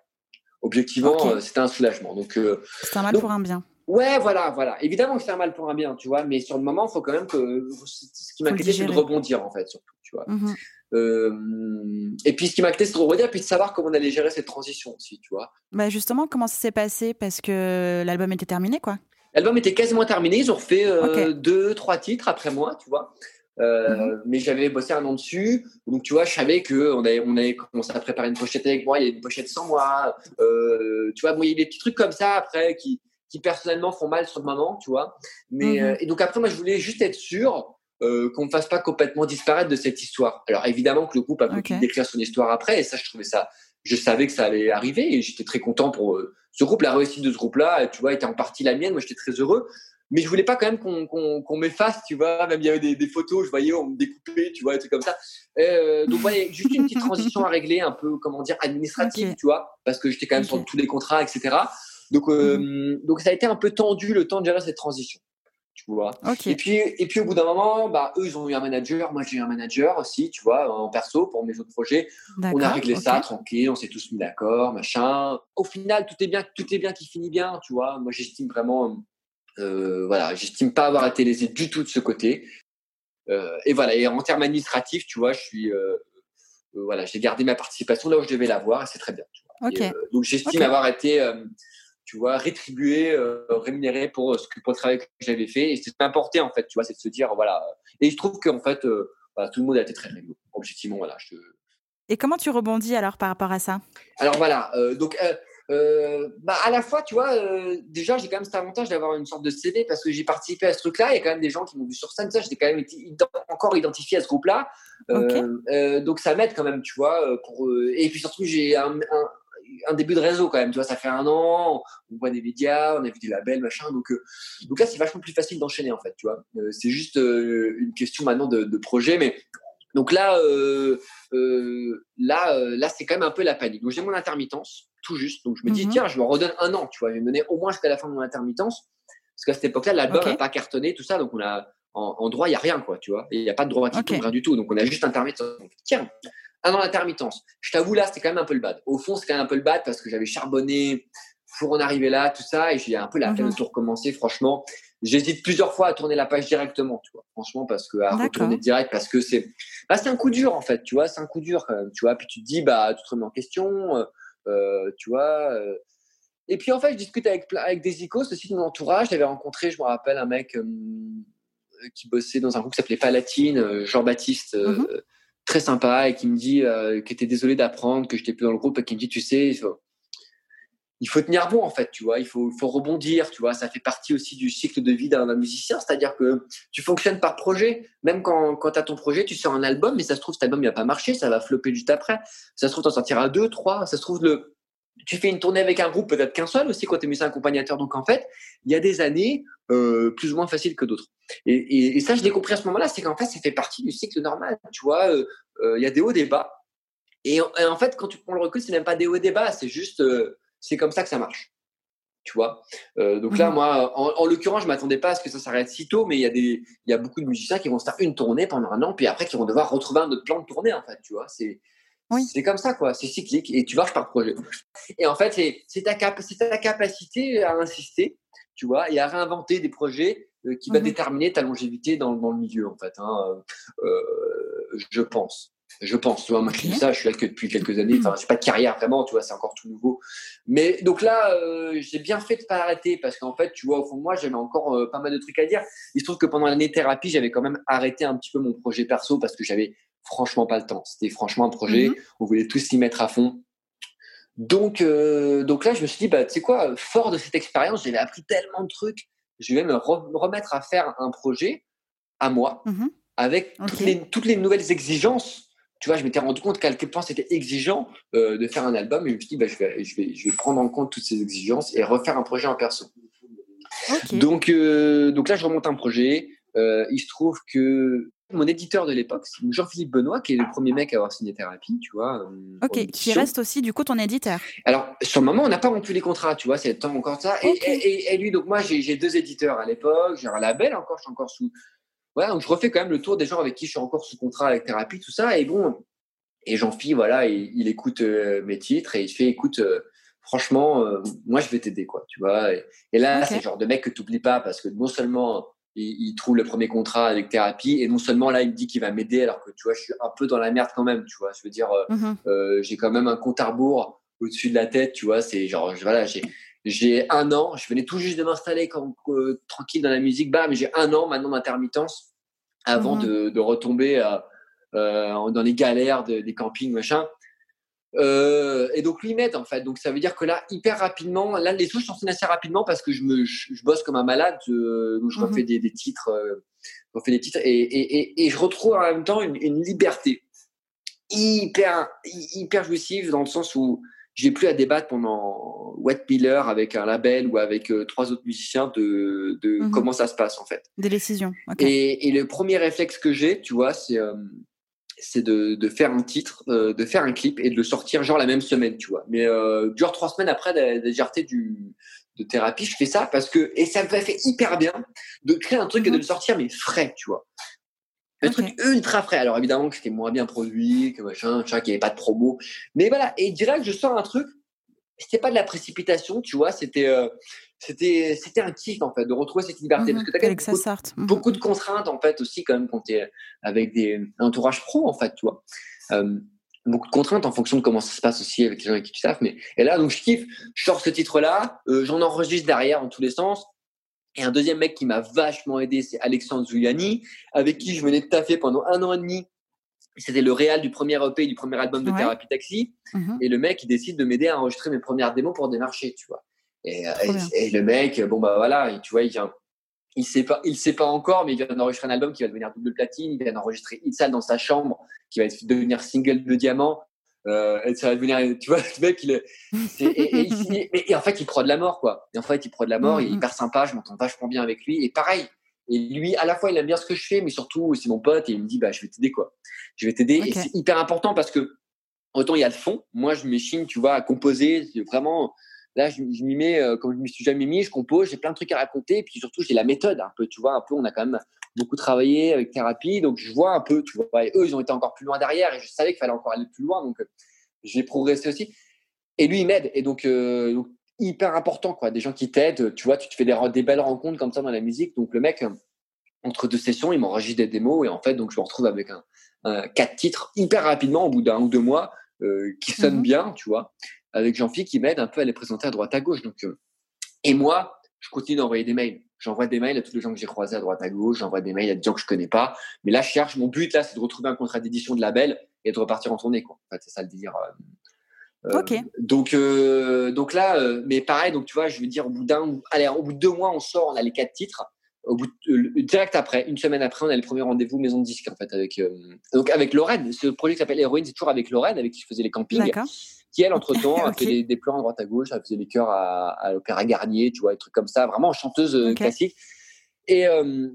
Objectivement, okay. euh, c'était un soulagement. Donc, euh, c'est un mal donc, pour un bien. Ouais, voilà, voilà. Évidemment que c'est un mal pour un bien, tu vois. Mais sur le moment, il faut quand même que. Ce qui m'inquiétait, c'est de rebondir, en fait, surtout, tu vois. Mm-hmm. Euh, et puis, ce qui m'inquiétait, c'est de rebondir, puis de savoir comment on allait gérer cette transition aussi, tu vois. Bah, justement, comment ça s'est passé ? Parce que l'album était terminé, quoi. L'album était quasiment terminé. Ils ont refait euh, okay. deux, trois titres après moi, tu vois. Euh, mmh. Mais j'avais bossé un an dessus, donc tu vois, je savais qu'on avait, on avait commencé à préparer une pochette avec moi, il y a une pochette sans moi, euh, tu vois, bon, il y a des petits trucs comme ça après qui, qui personnellement font mal sur le moment, tu vois. Mais, mmh. euh, et donc après, moi, je voulais juste être sûr euh, qu'on ne me fasse pas complètement disparaître de cette histoire. Alors évidemment que le groupe a pu okay. décrire son histoire après, et ça, je trouvais ça, je savais que ça allait arriver, et j'étais très content pour euh, ce groupe, la réussite de ce groupe-là, tu vois, était en partie la mienne, moi, j'étais très heureux. Mais je voulais pas quand même qu'on, qu'on, qu'on m'efface, tu vois. Même il y avait des, des photos, je voyais, on me découpait, tu vois, des trucs comme ça. Euh, donc, voilà, juste une petite transition à régler, un peu, comment dire, administrative, okay. tu vois, parce que j'étais quand même okay. sur tous les contrats, et cetera. Donc, euh, mm-hmm. donc, ça a été un peu tendu le temps de gérer cette transition, tu vois. Okay. Et puis, et puis, au bout d'un moment, bah, eux, ils ont eu un manager. Moi, j'ai eu un manager aussi, tu vois, en perso, pour mes autres projets. D'accord, on a réglé okay. ça, tranquille, on s'est tous mis d'accord, machin. Au final, tout est bien, tout est bien qui finit bien, tu vois. Moi, j'estime vraiment. Euh, voilà, j'estime pas avoir été lésé du tout de ce côté. Euh, et voilà, et en termes administratifs, tu vois, je suis, euh, euh, voilà, j'ai gardé ma participation là où je devais l'avoir et c'est très bien. Tu vois. Okay. Et, euh, donc j'estime okay. avoir été, euh, tu vois, rétribué, euh, rémunéré pour ce que pour le travail que j'avais fait. Et c'est m'importer en fait, tu vois, c'est de se dire voilà. Et je trouve que en fait, euh, voilà, tout le monde a été très réglo. Objectivement, voilà. Je... Et comment tu rebondis alors par rapport à ça ? Alors voilà, euh, donc. Euh, Euh, bah à la fois, tu vois, euh, déjà j'ai quand même cet avantage d'avoir une sorte de C V parce que j'ai participé à ce truc-là. Il y a quand même des gens qui m'ont vu sur scène, ça, j'étais quand même été, encore identifié à ce groupe-là. Euh, okay. euh, donc ça m'aide quand même, tu vois. Pour euh, et puis surtout j'ai un, un, un début de réseau quand même, tu vois. Ça fait un an, on voit des médias, on a vu des labels, machin. Donc euh, donc là c'est vachement plus facile d'enchaîner en fait, tu vois. Euh, c'est juste euh, une question maintenant de, de projet, mais. Donc là, euh, euh, là, euh, là, c'est quand même un peu la panique. Donc j'ai mon intermittence, tout juste. Donc je me dis, mm-hmm. tiens, je me redonne un an, tu vois. Je vais me donner au moins jusqu'à la fin de mon intermittence. Parce qu'à cette époque-là, l'album n'a okay. pas cartonné, tout ça. Donc on a, en, en droit, il n'y a rien, quoi, tu vois. Il n'y a pas de droit à titre, okay. rien du tout. Donc on a juste intermittence. Donc, tiens, un an d'intermittence. Je t'avoue, là, c'était quand même un peu le bad. Au fond, c'est quand même un peu le bad parce que j'avais charbonné pour en arriver là, tout ça. Et j'ai un peu la peine mm-hmm. de tout recommencer, franchement. J'hésite plusieurs fois à tourner la page directement, tu vois. Franchement, parce que à D'accord. retourner direct, parce que c'est, bah, c'est un coup dur en fait, tu vois. C'est un coup dur quand même, tu vois. Puis tu te dis, bah, tu te remets en question, euh, tu vois. Euh... Et puis en fait, je discute avec avec des icos aussi de mon entourage. J'avais rencontré, je me rappelle, un mec euh, qui bossait dans un groupe qui s'appelait Palatine, euh, Jean-Baptiste, euh, mm-hmm. très sympa, et qui me dit, euh, qui était désolé d'apprendre que j'étais plus dans le groupe, et qui me dit, tu sais. Faut... Il faut tenir bon en fait, tu vois. Il faut, faut rebondir, tu vois. Ça fait partie aussi du cycle de vie d'un, d'un musicien, c'est-à-dire que tu fonctionnes par projet. Même quand, quand t'as ton projet, tu sors un album, mais ça se trouve cet album il va pas marcher, ça va flopper juste après. Ça se trouve t'en sortiras deux, trois. Ça se trouve le, tu fais une tournée avec un groupe, peut-être qu'un seul aussi quand t'es musicien accompagnateur. Donc en fait, il y a des années euh, plus ou moins faciles que d'autres. Et, et, et ça, je l'ai compris à ce moment-là, c'est qu'en fait, ça fait partie du cycle normal, tu vois. Il euh, euh, y a des hauts, des bas. Et, et en fait, quand tu prends le recul, c'est même pas des hauts, des bas, c'est juste euh, c'est comme ça que ça marche, tu vois. Euh, donc mmh. là, moi, en, en l'occurrence, je m'attendais pas à ce que ça s'arrête si tôt, mais il y a des, il y a beaucoup de musiciens qui vont se faire une tournée pendant un an, puis après qui vont devoir retrouver un autre plan de tournée, en fait, tu vois. C'est, Oui. C'est comme ça, quoi. C'est cyclique et tu marches par projet. Et en fait, c'est, c'est, ta, cap- c'est ta capacité à insister, tu vois, et à réinventer des projets euh, qui mm-hmm. va déterminer ta longévité dans, dans le milieu, en fait. Hein. Euh, je pense. Je pense. Tu vois, moi, je dis ça, je suis là que depuis quelques années. Enfin, je n'ai pas de carrière vraiment, tu vois, c'est encore tout nouveau. Mais donc là, euh, j'ai bien fait de ne pas arrêter parce qu'en fait, tu vois, au fond de moi, j'avais encore euh, pas mal de trucs à dire. Il se trouve que pendant l'année thérapie, j'avais quand même arrêté un petit peu mon projet perso parce que j'avais franchement pas le temps. C'était franchement un projet, mm-hmm. on voulait tous s'y mettre à fond. Donc, euh, donc là, je me suis dit, bah, tu sais quoi, fort de cette expérience, j'avais appris tellement de trucs, je vais me re- remettre à faire un projet à moi, mm-hmm. avec okay. toutes, les, toutes les nouvelles exigences. Tu vois, je m'étais rendu compte qu'à quel point c'était exigeant euh, de faire un album, et je me suis dit, bah, je, vais, je, vais, je vais prendre en compte toutes ces exigences et refaire un projet en perso. Okay. Donc, euh, donc là, je remonte un projet. Euh, il se trouve que mon éditeur de l'époque, c'est Jean-Philippe Benoît, qui est le premier mec à avoir signé Thérapie, tu vois. Euh, ok, qui reste aussi, du coup, ton éditeur. Alors, sur le moment, on n'a pas rompu les contrats, tu vois, c'est le temps encore ça. Okay. Et, et, et lui, donc moi, j'ai, j'ai deux éditeurs à l'époque, j'ai un label encore, je suis encore sous... Voilà, donc je refais quand même le tour des gens avec qui je suis encore sous contrat avec Thérapie, tout ça. Et bon, et Jean-Philippe, voilà, il, il écoute euh, mes titres et il fait, écoute... Euh, franchement, euh, moi, je vais t'aider, quoi, tu vois. Et, et là, okay. c'est le genre de mec que tu n'oublies pas parce que non seulement... Il trouve le premier contrat avec Thérapie et non seulement là il me dit qu'il va m'aider alors que tu vois je suis un peu dans la merde quand même, tu vois, je veux dire mm-hmm. euh, j'ai quand même un compte à rebours au-dessus de la tête, tu vois, c'est genre voilà, j'ai j'ai un an, je venais tout juste de m'installer comme euh, tranquille dans la musique, bam, j'ai un an maintenant d'intermittence avant mm-hmm. de, de retomber euh, euh, dans les galères de, des campings machin. Euh, et donc lui m'aide en fait, donc ça veut dire que là hyper rapidement, là les choses sont assez rapidement parce que je me, je, je bosse comme un malade, euh, donc je refais mm-hmm. des, des titres, euh, je refais des titres et, et, et, et je retrouve en même temps une, une liberté hyper hyper jouissive dans le sens où j'ai plus à débattre pendant Wet Piller avec un label ou avec euh, trois autres musiciens de, de mm-hmm. comment ça se passe en fait. Des décisions. Okay. Et, et le premier réflexe que j'ai, tu vois, c'est euh, c'est de, de faire un titre, euh, de faire un clip et de le sortir genre la même semaine, tu vois. Mais euh, genre trois semaines après la légèreté du de Thérapie, je fais ça parce que et ça me fait hyper bien de créer un truc mmh. et de le sortir mais frais, tu vois. Un okay. truc ultra frais. Alors évidemment que c'était moins bien produit, que machin, machin, qu'il n'y avait pas de promo. Mais voilà, et direct je sors un truc. C'était pas de la précipitation, tu vois. C'était euh, c'était c'était un kiff en fait de retrouver cette liberté mmh, parce que t'as quand même beaucoup, beaucoup de contraintes en fait aussi quand même quand t'es avec des entourages pro en fait, tu vois. Euh, beaucoup de contraintes en fonction de comment ça se passe aussi avec les gens avec qui tu taffes. Mais et là donc je kiffe, je sors ce titre là, euh, j'en enregistre derrière en tous les sens. Et un deuxième mec qui m'a vachement aidé, c'est Alexandre Zouliani, avec qui je venais de taffer pendant un an et demi. C'était le réal du premier E P et du premier album de ouais. Thérapie Taxi. Mmh. Et le mec, il décide de m'aider à enregistrer mes premières démos pour démarcher, tu vois. Et, et, et le mec, bon, bah voilà, et, tu vois, il vient, il sait pas, il sait pas encore, mais il vient d'enregistrer un album qui va devenir double platine. Il vient d'enregistrer une salle dans sa chambre qui va devenir single de diamant. Euh, et ça va devenir, tu vois, le mec, il, c'est, et, et, il mais, et en fait, il prend de la mort, quoi. Et en fait, il prend de la mort, mmh. il est hyper sympa, je m'entends vachement bien avec lui. Et pareil. Et lui, à la fois, il aime bien ce que je fais, mais surtout, c'est mon pote et il me dit, bah, je vais t'aider, quoi. Je vais t'aider. Okay. Et c'est hyper important parce que, autant il y a le fond. Moi, je m'échine, tu vois, à composer. C'est vraiment, là, je, je m'y mets, euh, comme je m'y suis jamais mis, je compose, j'ai plein de trucs à raconter. Et puis surtout, j'ai la méthode, un peu, tu vois, un peu, on a quand même beaucoup travaillé avec Thérapie. Donc, je vois un peu, tu vois, et eux, ils ont été encore plus loin derrière et je savais qu'il fallait encore aller plus loin. Donc, euh, j'ai progressé aussi. Et lui, il m'aide. Et donc, euh, donc hyper important, quoi. Des gens qui t'aident, tu vois, tu te fais des, des belles rencontres comme ça dans la musique. Donc, le mec, entre deux sessions, il m'enregistre des démos et en fait, donc, je me retrouve avec un, un quatre titres hyper rapidement au bout d'un ou deux mois euh, qui sonnent mm-hmm. bien, tu vois, avec Jean-Philippe qui m'aide un peu à les présenter à droite à gauche. Donc, euh, et moi, je continue d'envoyer des mails. J'envoie des mails à tous les gens que j'ai croisés à droite à gauche, j'envoie des mails à des gens que je connais pas. Mais là, je cherche, mon but là, c'est de retrouver un contrat d'édition de label et de repartir en tournée, quoi. En fait, c'est ça le délire. Euh, Euh, okay. donc, euh, donc là, euh, mais pareil, donc tu vois, je veux dire, au bout d'un, allez, au bout de deux mois, on sort, on a les quatre titres. Au bout de, euh, direct après, une semaine après, on a le premier rendez-vous maison de disque en fait avec euh, donc avec Lorraine. Ce projet qui s'appelle Héroïne, c'est toujours avec Lorraine, avec qui je faisais les campings. D'accord. Qui elle, entre temps, okay. a fait des, des plans à droite à gauche, elle faisait les chœurs à, à l'Opéra Garnier, tu vois, des trucs comme ça, vraiment chanteuse okay. classique. Et euh,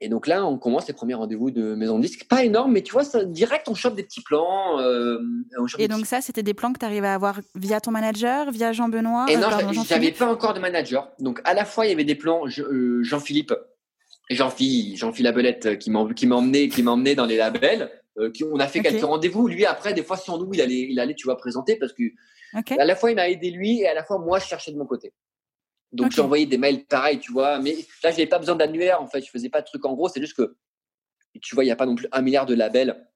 Et donc là, on commence les premiers rendez-vous de maison de disque. Pas énorme, mais tu vois, ça, direct, on chope des petits plans. Euh, on chope et donc petits... ça, c'était des plans que tu arrivais à avoir via ton manager, via Jean-Benoît. Et non, euh, je n'avais pas encore de manager. Donc à la fois, il y avait des plans je, euh, Jean-Philippe, Jean-Philippe, Jean-Philippe Abelette qui m'a, qui m'a emmené, qui m'a emmené dans les labels. Euh, qui, on a fait okay. quelques rendez-vous. Lui, après, des fois, sans nous, il allait, il allait, tu vois, présenter parce que okay. à la fois, il m'a aidé lui et à la fois, moi, je cherchais de mon côté. Donc, okay. j'ai envoyé des mails pareils, tu vois. Mais là, je n'avais pas besoin d'annuaire. En fait, je ne faisais pas de trucs en gros. C'est juste que, tu vois, il n'y a pas non plus un milliard de labels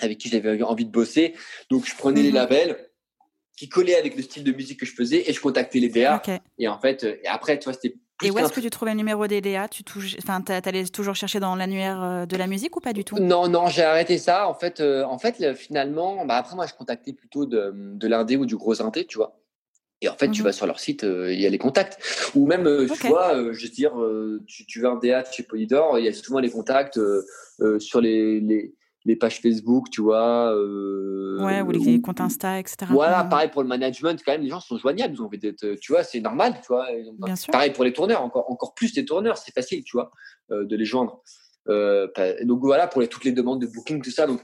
avec qui j'avais envie de bosser. Donc, je prenais mm-hmm. les labels qui collaient avec le style de musique que je faisais et je contactais les D A. Okay. Et en fait, et après, tu vois, c'était plus. Et où est-ce que tu trouvais le numéro des D A ? Tu touches... enfin, t'allais toujours chercher dans l'annuaire de la musique ou pas du tout ? Non, non, j'ai arrêté ça. En fait, euh, en fait finalement, bah, après, moi, je contactais plutôt de, de l'indé ou du gros indé, tu vois. Et en fait, mm-hmm. tu vas sur leur site, il euh, y a les contacts. Ou même, euh, okay. tu vois, euh, je veux dire, euh, tu, tu veux un D A chez Polydor, il y a souvent les contacts euh, euh, sur les, les, les pages Facebook, tu vois. Euh, ouais, ou les, les comptes Insta, et cetera. Voilà, ouais. Pareil pour le management, quand même, les gens sont joignables. Ils ont envie d'être, tu vois, c'est normal, tu vois. Bien sûr. Pareil pour les tourneurs, encore, encore plus les tourneurs, c'est facile, tu vois, euh, de les joindre. Euh, donc voilà, pour les, toutes les demandes de booking, tout ça, donc.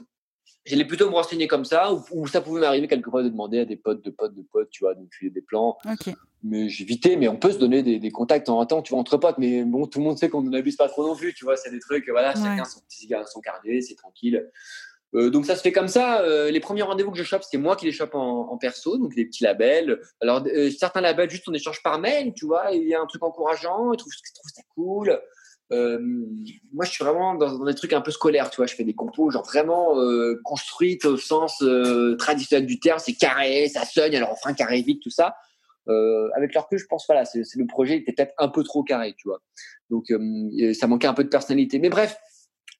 J'allais plutôt me renseigner comme ça, ou, ou ça pouvait m'arriver quelquefois de demander à des potes, de potes, de potes, tu vois, de me filer des plans. Okay. Mais j'évitais, mais on peut se donner des, des contacts en un temps, tu vois, entre potes, mais bon, tout le monde sait qu'on n'abuse pas trop non plus, tu vois, c'est des trucs, voilà, ouais. Chacun son petit son carnet, c'est tranquille. Euh, donc ça se fait comme ça. Euh, les premiers rendez-vous que je chope, c'est moi qui les chope en, en perso, donc des petits labels. Alors, euh, certains labels, juste on échange par mail, tu vois, il y a un truc encourageant, ils trouvent, ils trouvent ça cool. Euh, moi je suis vraiment dans, dans des trucs un peu scolaires, tu vois, je fais des compos genre vraiment euh, construites au sens euh, traditionnel du terme, c'est carré, ça sonne, alors on fera un carré vite, tout ça. Euh, avec leur cul, je pense voilà, c'est, c'est le projet était peut-être un peu trop carré, tu vois, donc euh, ça manquait un peu de personnalité, mais bref,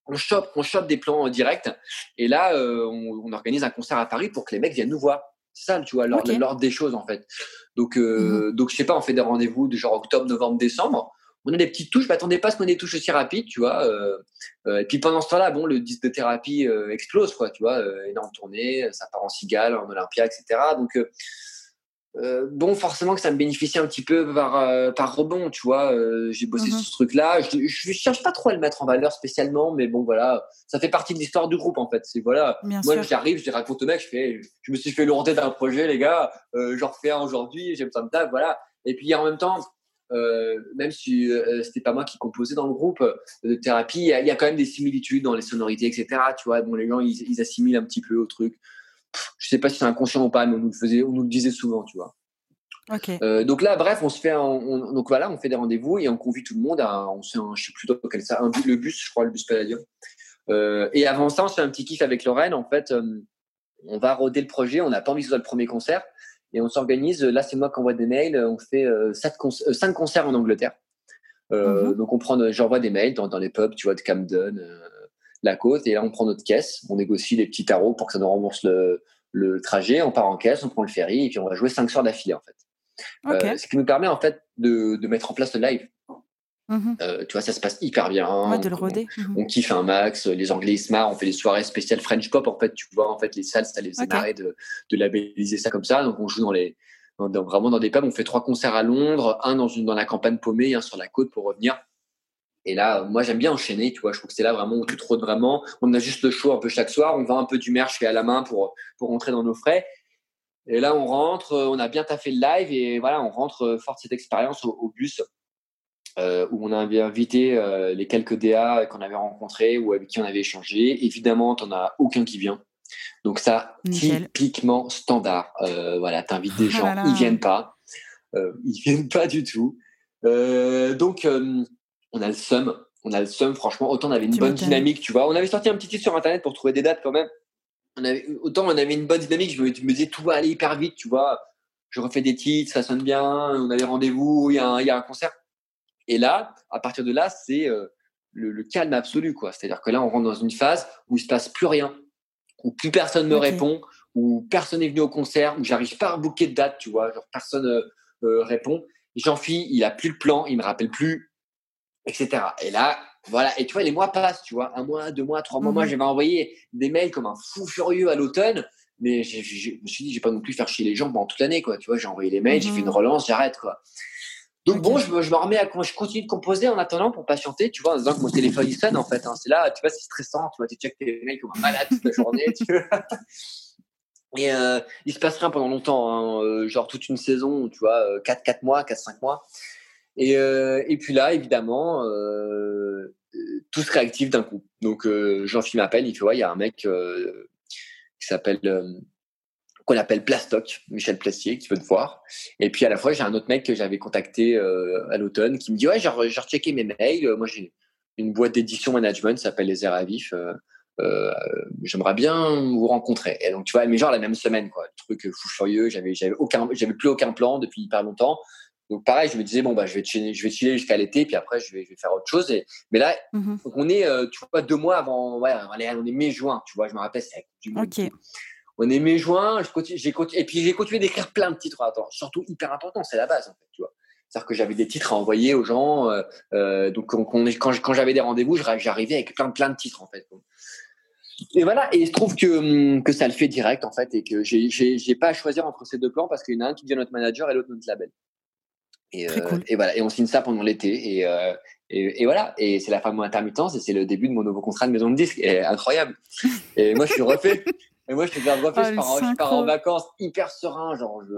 on chope, on chope des plans en direct et là euh, on, on organise un concert à Paris pour que les mecs viennent nous voir, c'est ça, tu vois, l'ordre, okay. l'ordre des choses en fait, donc, euh, mm-hmm. donc je sais pas, on fait des rendez-vous de genre octobre, novembre, décembre. On a des petites touches, je m'attendais pas à ce qu'on ait des touches aussi rapides, tu vois. Euh, euh, et puis pendant ce temps-là, bon, le disque de thérapie euh, explose, quoi, tu vois. Euh, énorme tournée, ça part en Cigale, en Olympia, et cetera. Donc, euh, euh, bon, forcément que ça me bénéficie un petit peu par, euh, par rebond, tu vois. Euh, j'ai bossé mm-hmm. sur ce truc-là. Je ne cherche pas trop à le mettre en valeur spécialement, mais bon, voilà. Ça fait partie de l'histoire du groupe, en fait. C'est, voilà. Bien Moi, sûr. J'arrive, je les raconte aux mecs, je fais, je me suis fait lourder d'un projet, les gars. Euh, j'en refais un aujourd'hui, j'aime ça me tape, voilà. Et puis, en même temps, Euh, même si euh, c'était pas moi qui composais dans le groupe euh, de thérapie, il y, y a quand même des similitudes dans les sonorités, et cetera. Tu vois, bon, les gens ils, ils assimilent un petit peu au truc. Pff, je sais pas si c'est inconscient ou pas, mais on nous le faisait, on nous le disait souvent, tu vois. Okay. Euh, donc là, bref, on se fait, un, on, donc voilà, on fait des rendez-vous et on convie tout le monde à, on se, je sais plus dans quel ça, un, le bus, je crois, le bus Palladium. Euh, et avant ça, on se fait un petit kiff avec Lorraine. En fait, euh, on va roder le projet. On n'a pas envie de faire le premier concert. Et on s'organise, là c'est moi qui envoie des mails, on fait euh, sept con- euh, cinq concerts en Angleterre. Euh, mm-hmm. Donc on prend, j'envoie des mails dans, dans les pubs, tu vois, de Camden, euh, la côte, et là on prend notre caisse, on négocie les petits tarots pour que ça nous rembourse le, le trajet, on part en caisse, on prend le ferry, et puis on va jouer cinq soirs d'affilée en fait. Okay. Euh, ce qui nous permet en fait de, de mettre en place le live. Mm-hmm. Euh, tu vois, ça se passe hyper bien. Ouais, de le roder. On, mm-hmm. on kiffe un max, les Anglais ils se marrent, on fait des soirées spéciales French Pop en fait, tu vois, en fait les salles ça les faisait okay. marrer de, de labelliser ça comme ça, donc on joue dans les, dans, dans, vraiment dans des pubs, on fait trois concerts à Londres, un dans, une, dans la campagne paumée, un sur la côte pour revenir, et là moi j'aime bien enchaîner, tu vois, je trouve que c'est là vraiment où tu te rôdes vraiment, on a juste le show un peu chaque soir, on va un peu du merch fait à la main pour, pour rentrer dans nos frais. Et là on rentre, on a bien taffé le live et voilà, on rentre fort de cette expérience au, au bus. Euh, où on avait invité euh, les quelques D A qu'on avait rencontrés ou avec qui on avait échangé. Évidemment, t'en as aucun qui vient. Donc ça, Nickel. Typiquement standard. Euh, voilà, t'invites des gens, ah là là. Ils viennent pas. Euh, ils viennent pas du tout. Euh, donc, euh, on a le seum. On a le seum, franchement. Autant on avait une tu bonne m'étonnes. Dynamique, tu vois. On avait sorti un petit titre sur Internet pour trouver des dates quand même. On avait, autant on avait une bonne dynamique. Je me, je me disais, tout va aller hyper vite, tu vois. Je refais des titres, ça sonne bien. On a les rendez-vous, il y, y a un concert. Et là, à partir de là, c'est euh, le, le calme absolu, quoi. C'est-à-dire que là, on rentre dans une phase où il se passe plus rien, où plus personne me okay. répond, où personne n'est venu au concert, où j'arrive pas à booker de date, tu vois. Genre personne euh, euh, répond. Jean-Phi, il a plus le plan, il me rappelle plus, et cetera. Et là, voilà. Et tu vois, les mois passent, tu vois. Un mois, deux mois, trois mois. Mmh. Moi, j'avais envoyé des mails comme un fou furieux à l'automne, mais je, je, je me suis dit, j'ai pas non plus faire chier les gens pendant toute l'année, quoi. Tu vois, j'ai envoyé les mails, mmh. j'ai fait une relance, j'arrête, quoi. Donc bon, je me, je me remets à, je continue de composer en attendant pour patienter, tu vois, en disant que mon téléphone il sonne en fait, hein, c'est là, tu vois, c'est stressant, tu vois, tu checkes tes mails comme un malade toute la journée, tu vois. Et euh, il se passe rien pendant longtemps, hein, genre toute une saison, tu vois, quatre, quatre mois, quatre, cinq mois. Et, euh, et puis là, évidemment, euh, tous réactifs d'un coup. Donc, euh, Jean-Philippe m'appelle, il fait, ouais, il y a un mec euh, qui s'appelle, euh, qu'on appelle Plastoc, Michel Plastier, qui veut te voir. Et puis, à la fois, j'ai un autre mec que j'avais contacté euh, à l'automne qui me dit, ouais, j'ai rechecké mes mails. Moi, j'ai une boîte d'édition management, ça s'appelle Les Airs à Vif. Euh, euh, j'aimerais bien vous rencontrer. Et donc, tu vois, mais genre la même semaine, quoi. Le truc fou furieux, j'avais, j'avais, aucun, j'avais plus aucun plan depuis hyper longtemps. Donc, pareil, je me disais, bon, bah, je vais chiller, je vais chiller jusqu'à l'été, puis après, je vais, je vais faire autre chose. Et, mais là, mm-hmm. on est, euh, tu vois, deux mois avant, ouais, on est mai-juin, tu vois, je me rappelle, c'est avec du monde. Okay. On est mai-juin, je continue, j'ai continu, et puis j'ai continué d'écrire plein de titres. Attends, surtout hyper important, c'est la base, en fait, tu vois. C'est-à-dire que j'avais des titres à envoyer aux gens. Euh, euh, donc, on, on, quand, quand j'avais des rendez-vous, j'arrivais avec plein, plein de titres, en fait. Donc. Et voilà, et il se trouve que, que ça le fait direct, en fait, et que j'ai, j'ai, j'ai pas à choisir entre ces deux plans parce qu'il y en a un qui devient notre manager et l'autre notre label. Et, euh, cool. et voilà, et on signe ça pendant l'été, et, euh, et, et voilà, et c'est la fin de mon intermittence, et c'est le début de mon nouveau contrat de maison de disque, et, incroyable. Et moi, je suis refait. Et moi, je suis bien refait. Oh, je, pars, je pars en vacances hyper serein, genre je,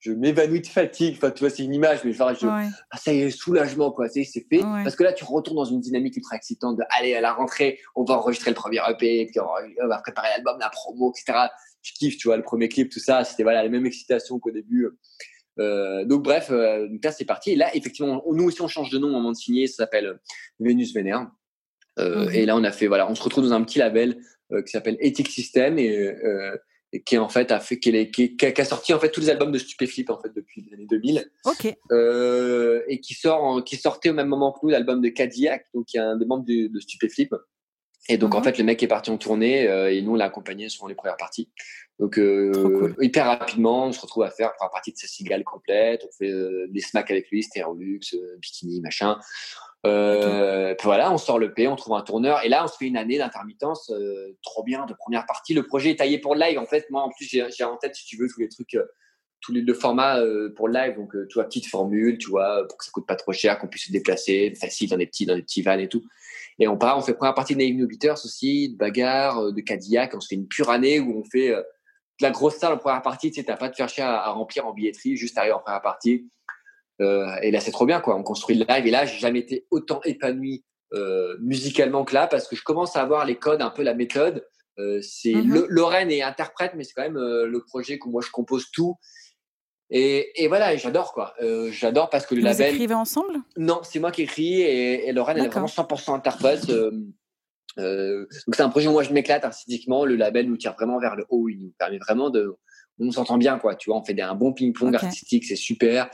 je m'évanouis de fatigue. Enfin, tu vois, c'est une image, mais genre je, ouais. ah, ça y est, soulagement, quoi. C'est, c'est fait. Ouais. Parce que là, tu retournes dans une dynamique ultra excitante de aller à la rentrée, on va enregistrer le premier E P, puis on va préparer l'album, la promo, et cetera. Je kiffe, tu vois, le premier clip, tout ça. C'était voilà la même excitation qu'au début. Euh, donc bref, euh, là c'est parti. Et là effectivement, on, nous aussi on change de nom au moment de signer. Ça s'appelle Vénus Vénère. Euh, mmh. Et là on a fait, voilà, on se retrouve dans un petit label euh, qui s'appelle Ethic System et, euh, et qui en fait a fait, qui, est, qui, qui, a, qui a sorti en fait tous les albums de Stupeflip en fait depuis les années deux mille. Ok. Euh, et qui sort, en, qui sortait au même moment que nous l'album de Cadillac, donc il y a un des membres de, de Stupeflip. Et donc, mmh. en fait, le mec est parti en tournée euh, et nous, on l'a accompagné sur les premières parties. Donc, euh, cool. hyper rapidement, on se retrouve à faire la première partie de sa cigale complète. On fait euh, des smacks avec lui, Stérolux, euh, Bikini, machin. Euh, okay. Puis voilà, on sort le P, on trouve un tourneur. Et là, on se fait une année d'intermittence. Euh, trop bien, de première partie. Le projet est taillé pour le live. En fait, moi, en plus, j'ai, j'ai en tête, si tu veux, tous les trucs... Euh, Tout le format euh, pour le live, donc euh, tu vois, petite formule, tu vois, pour que ça coûte pas trop cher, qu'on puisse se déplacer facile dans des petits, dans des petits vans et tout. Et on part, on fait première partie de Navy Beaters aussi, de bagarre, euh, de Cadillac. On se fait une pure année où on fait euh, de la grosse salle en première partie, tu sais, t'as pas de faire chier à, à remplir en billetterie, juste arriver en première partie. Euh, et là, c'est trop bien, quoi. On construit le live et là, j'ai jamais été autant épanoui euh, musicalement que là parce que je commence à avoir les codes, un peu la méthode. Euh, c'est mm-hmm. le, Lorraine est interprète, mais c'est quand même euh, le projet que moi je compose tout. Et, et voilà, j'adore quoi. Euh, j'adore parce que le Vous label. Vous écrivez ensemble ? Non, c'est moi qui écris et, et Lorraine, d'accord. Elle est vraiment cent pour cent interprète. Euh, euh, donc c'est un projet où moi je m'éclate artistiquement. Le label nous tire vraiment vers le haut. Il nous permet vraiment de. On s'entend bien quoi. Tu vois, on fait des, un bon ping-pong okay. artistique, c'est super.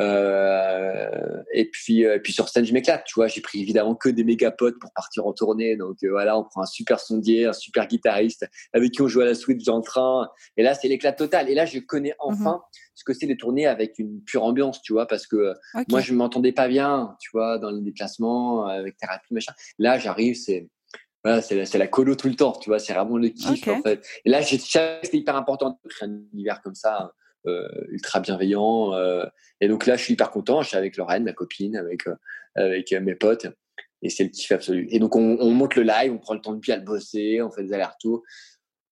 Euh, et puis, euh, et puis sur scène, je m'éclate. Tu vois, j'ai pris évidemment que des méga potes pour partir en tournée. Donc euh, voilà, on prend un super sondier, un super guitariste avec qui on joue à la suite dans le train. Et là, c'est l'éclat total. Et là, je connais enfin mm-hmm. ce que c'est de tourner avec une pure ambiance. Tu vois, parce que euh, okay. moi, je m'entendais pas bien. Tu vois, dans les déplacements avec thérapie machin. Là, j'arrive, c'est voilà, c'est la, c'est la colo tout le temps. Tu vois, c'est vraiment le kiff okay. en fait. Et là, j'ai c'était hyper important de créer un univers comme ça. Euh, ultra bienveillant euh, et donc là je suis hyper content, je suis avec Lorraine, ma copine, avec, euh, avec euh, mes potes et c'est le kiff absolu et donc on, on monte le live, on prend le temps de bien le bosser, on fait des allers-retours,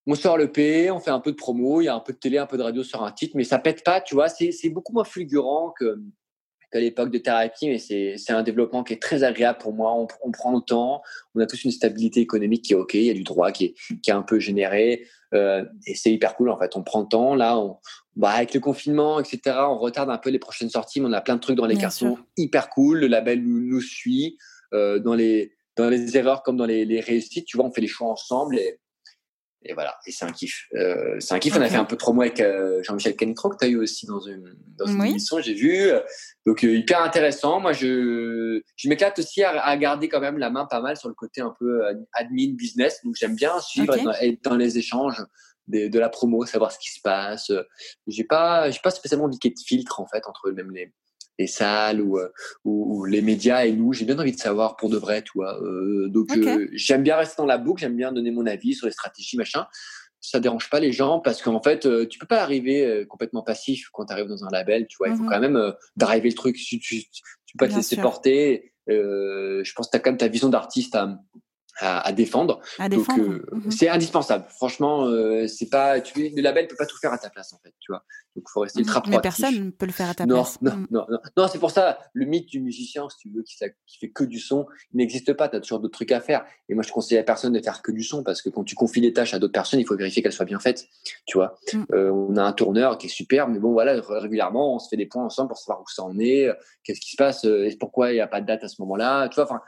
on sort le P, on fait un peu de promo, il y a un peu de télé, un peu de radio sur un titre mais ça pète pas, tu vois, c'est, c'est beaucoup moins fulgurant que, qu'à l'époque de thérapie mais c'est, c'est un développement qui est très agréable pour moi, on, on prend le temps, on a tous une stabilité économique qui est ok, il y a du droit qui est, qui est un peu généré euh, et c'est hyper cool en fait, on prend le temps, là on bah, avec le confinement, et cetera, on retarde un peu les prochaines sorties, mais on a plein de trucs dans les cartons hyper cool. Le label nous, nous suit euh, dans les dans les erreurs comme dans les, les réussites. Tu vois, on fait les choix ensemble et, et voilà. Et c'est un kiff. Euh, c'est un kiff. Okay. On a fait un peu de promo avec euh, Jean-Michel Canicro que t'as eu aussi dans une dans une oui. émission. J'ai vu. Donc euh, hyper intéressant. Moi, je je m'éclate aussi à, à garder quand même la main pas mal sur le côté un peu admin business. Donc j'aime bien suivre okay. être dans, dans les échanges. De, de la promo, savoir ce qui se passe. J'ai pas, j'ai pas spécialement envie qu'il y ait de filtre en fait entre même les, les salles ou, ou, ou les médias et nous. J'ai bien envie de savoir pour de vrai, tu vois. Euh, donc okay. euh, j'aime bien rester dans la boucle, j'aime bien donner mon avis sur les stratégies, machin. Ça dérange pas les gens parce qu'en fait, euh, tu peux pas arriver euh, complètement passif quand tu arrives dans un label, tu vois. Il mm-hmm. faut quand même euh, driver le truc. Tu, tu, tu peux pas bien te laisser sûr. Porter. Euh, je pense que t'as quand même ta vision d'artiste à à, à défendre. À défendre. Donc, euh, mmh. C'est indispensable. Franchement, euh, c'est pas, tu es, le label peut pas tout faire à ta place, en fait, tu vois. Donc, il faut rester ultra proactif. Mais personne ne peut le faire à ta non, place. Non, mmh. non, non, non. C'est pour ça, le mythe du musicien, si tu veux, qui, qui fait que du son, il n'existe pas. Tu as toujours d'autres trucs à faire. Et moi, je conseille à personne de faire que du son parce que quand tu confies des tâches à d'autres personnes, il faut vérifier qu'elles soient bien faites, tu vois. Mmh. Euh, on a un tourneur qui est super, mais bon, voilà, régulièrement, on se fait des points ensemble pour savoir où ça en est, qu'est-ce qui se passe, et pourquoi il n'y a pas de date à ce moment-là, tu vois. Enfin,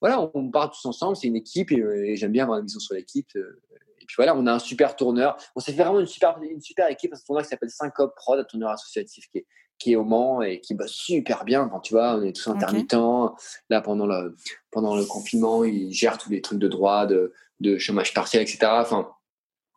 voilà, on part tous ensemble, c'est une équipe et, et j'aime bien avoir une vision sur l'équipe. Et puis voilà, on a un super tourneur. On s'est fait vraiment une super, une super équipe, un tourneur qui s'appelle Syncope Prod, un tourneur associatif qui est, qui est au Mans et qui bosse super bien. Enfin, tu vois, on est tous intermittents. Okay. Là, pendant le, pendant le confinement, il gère tous les trucs de droit, de, de chômage partiel, et cetera. Enfin,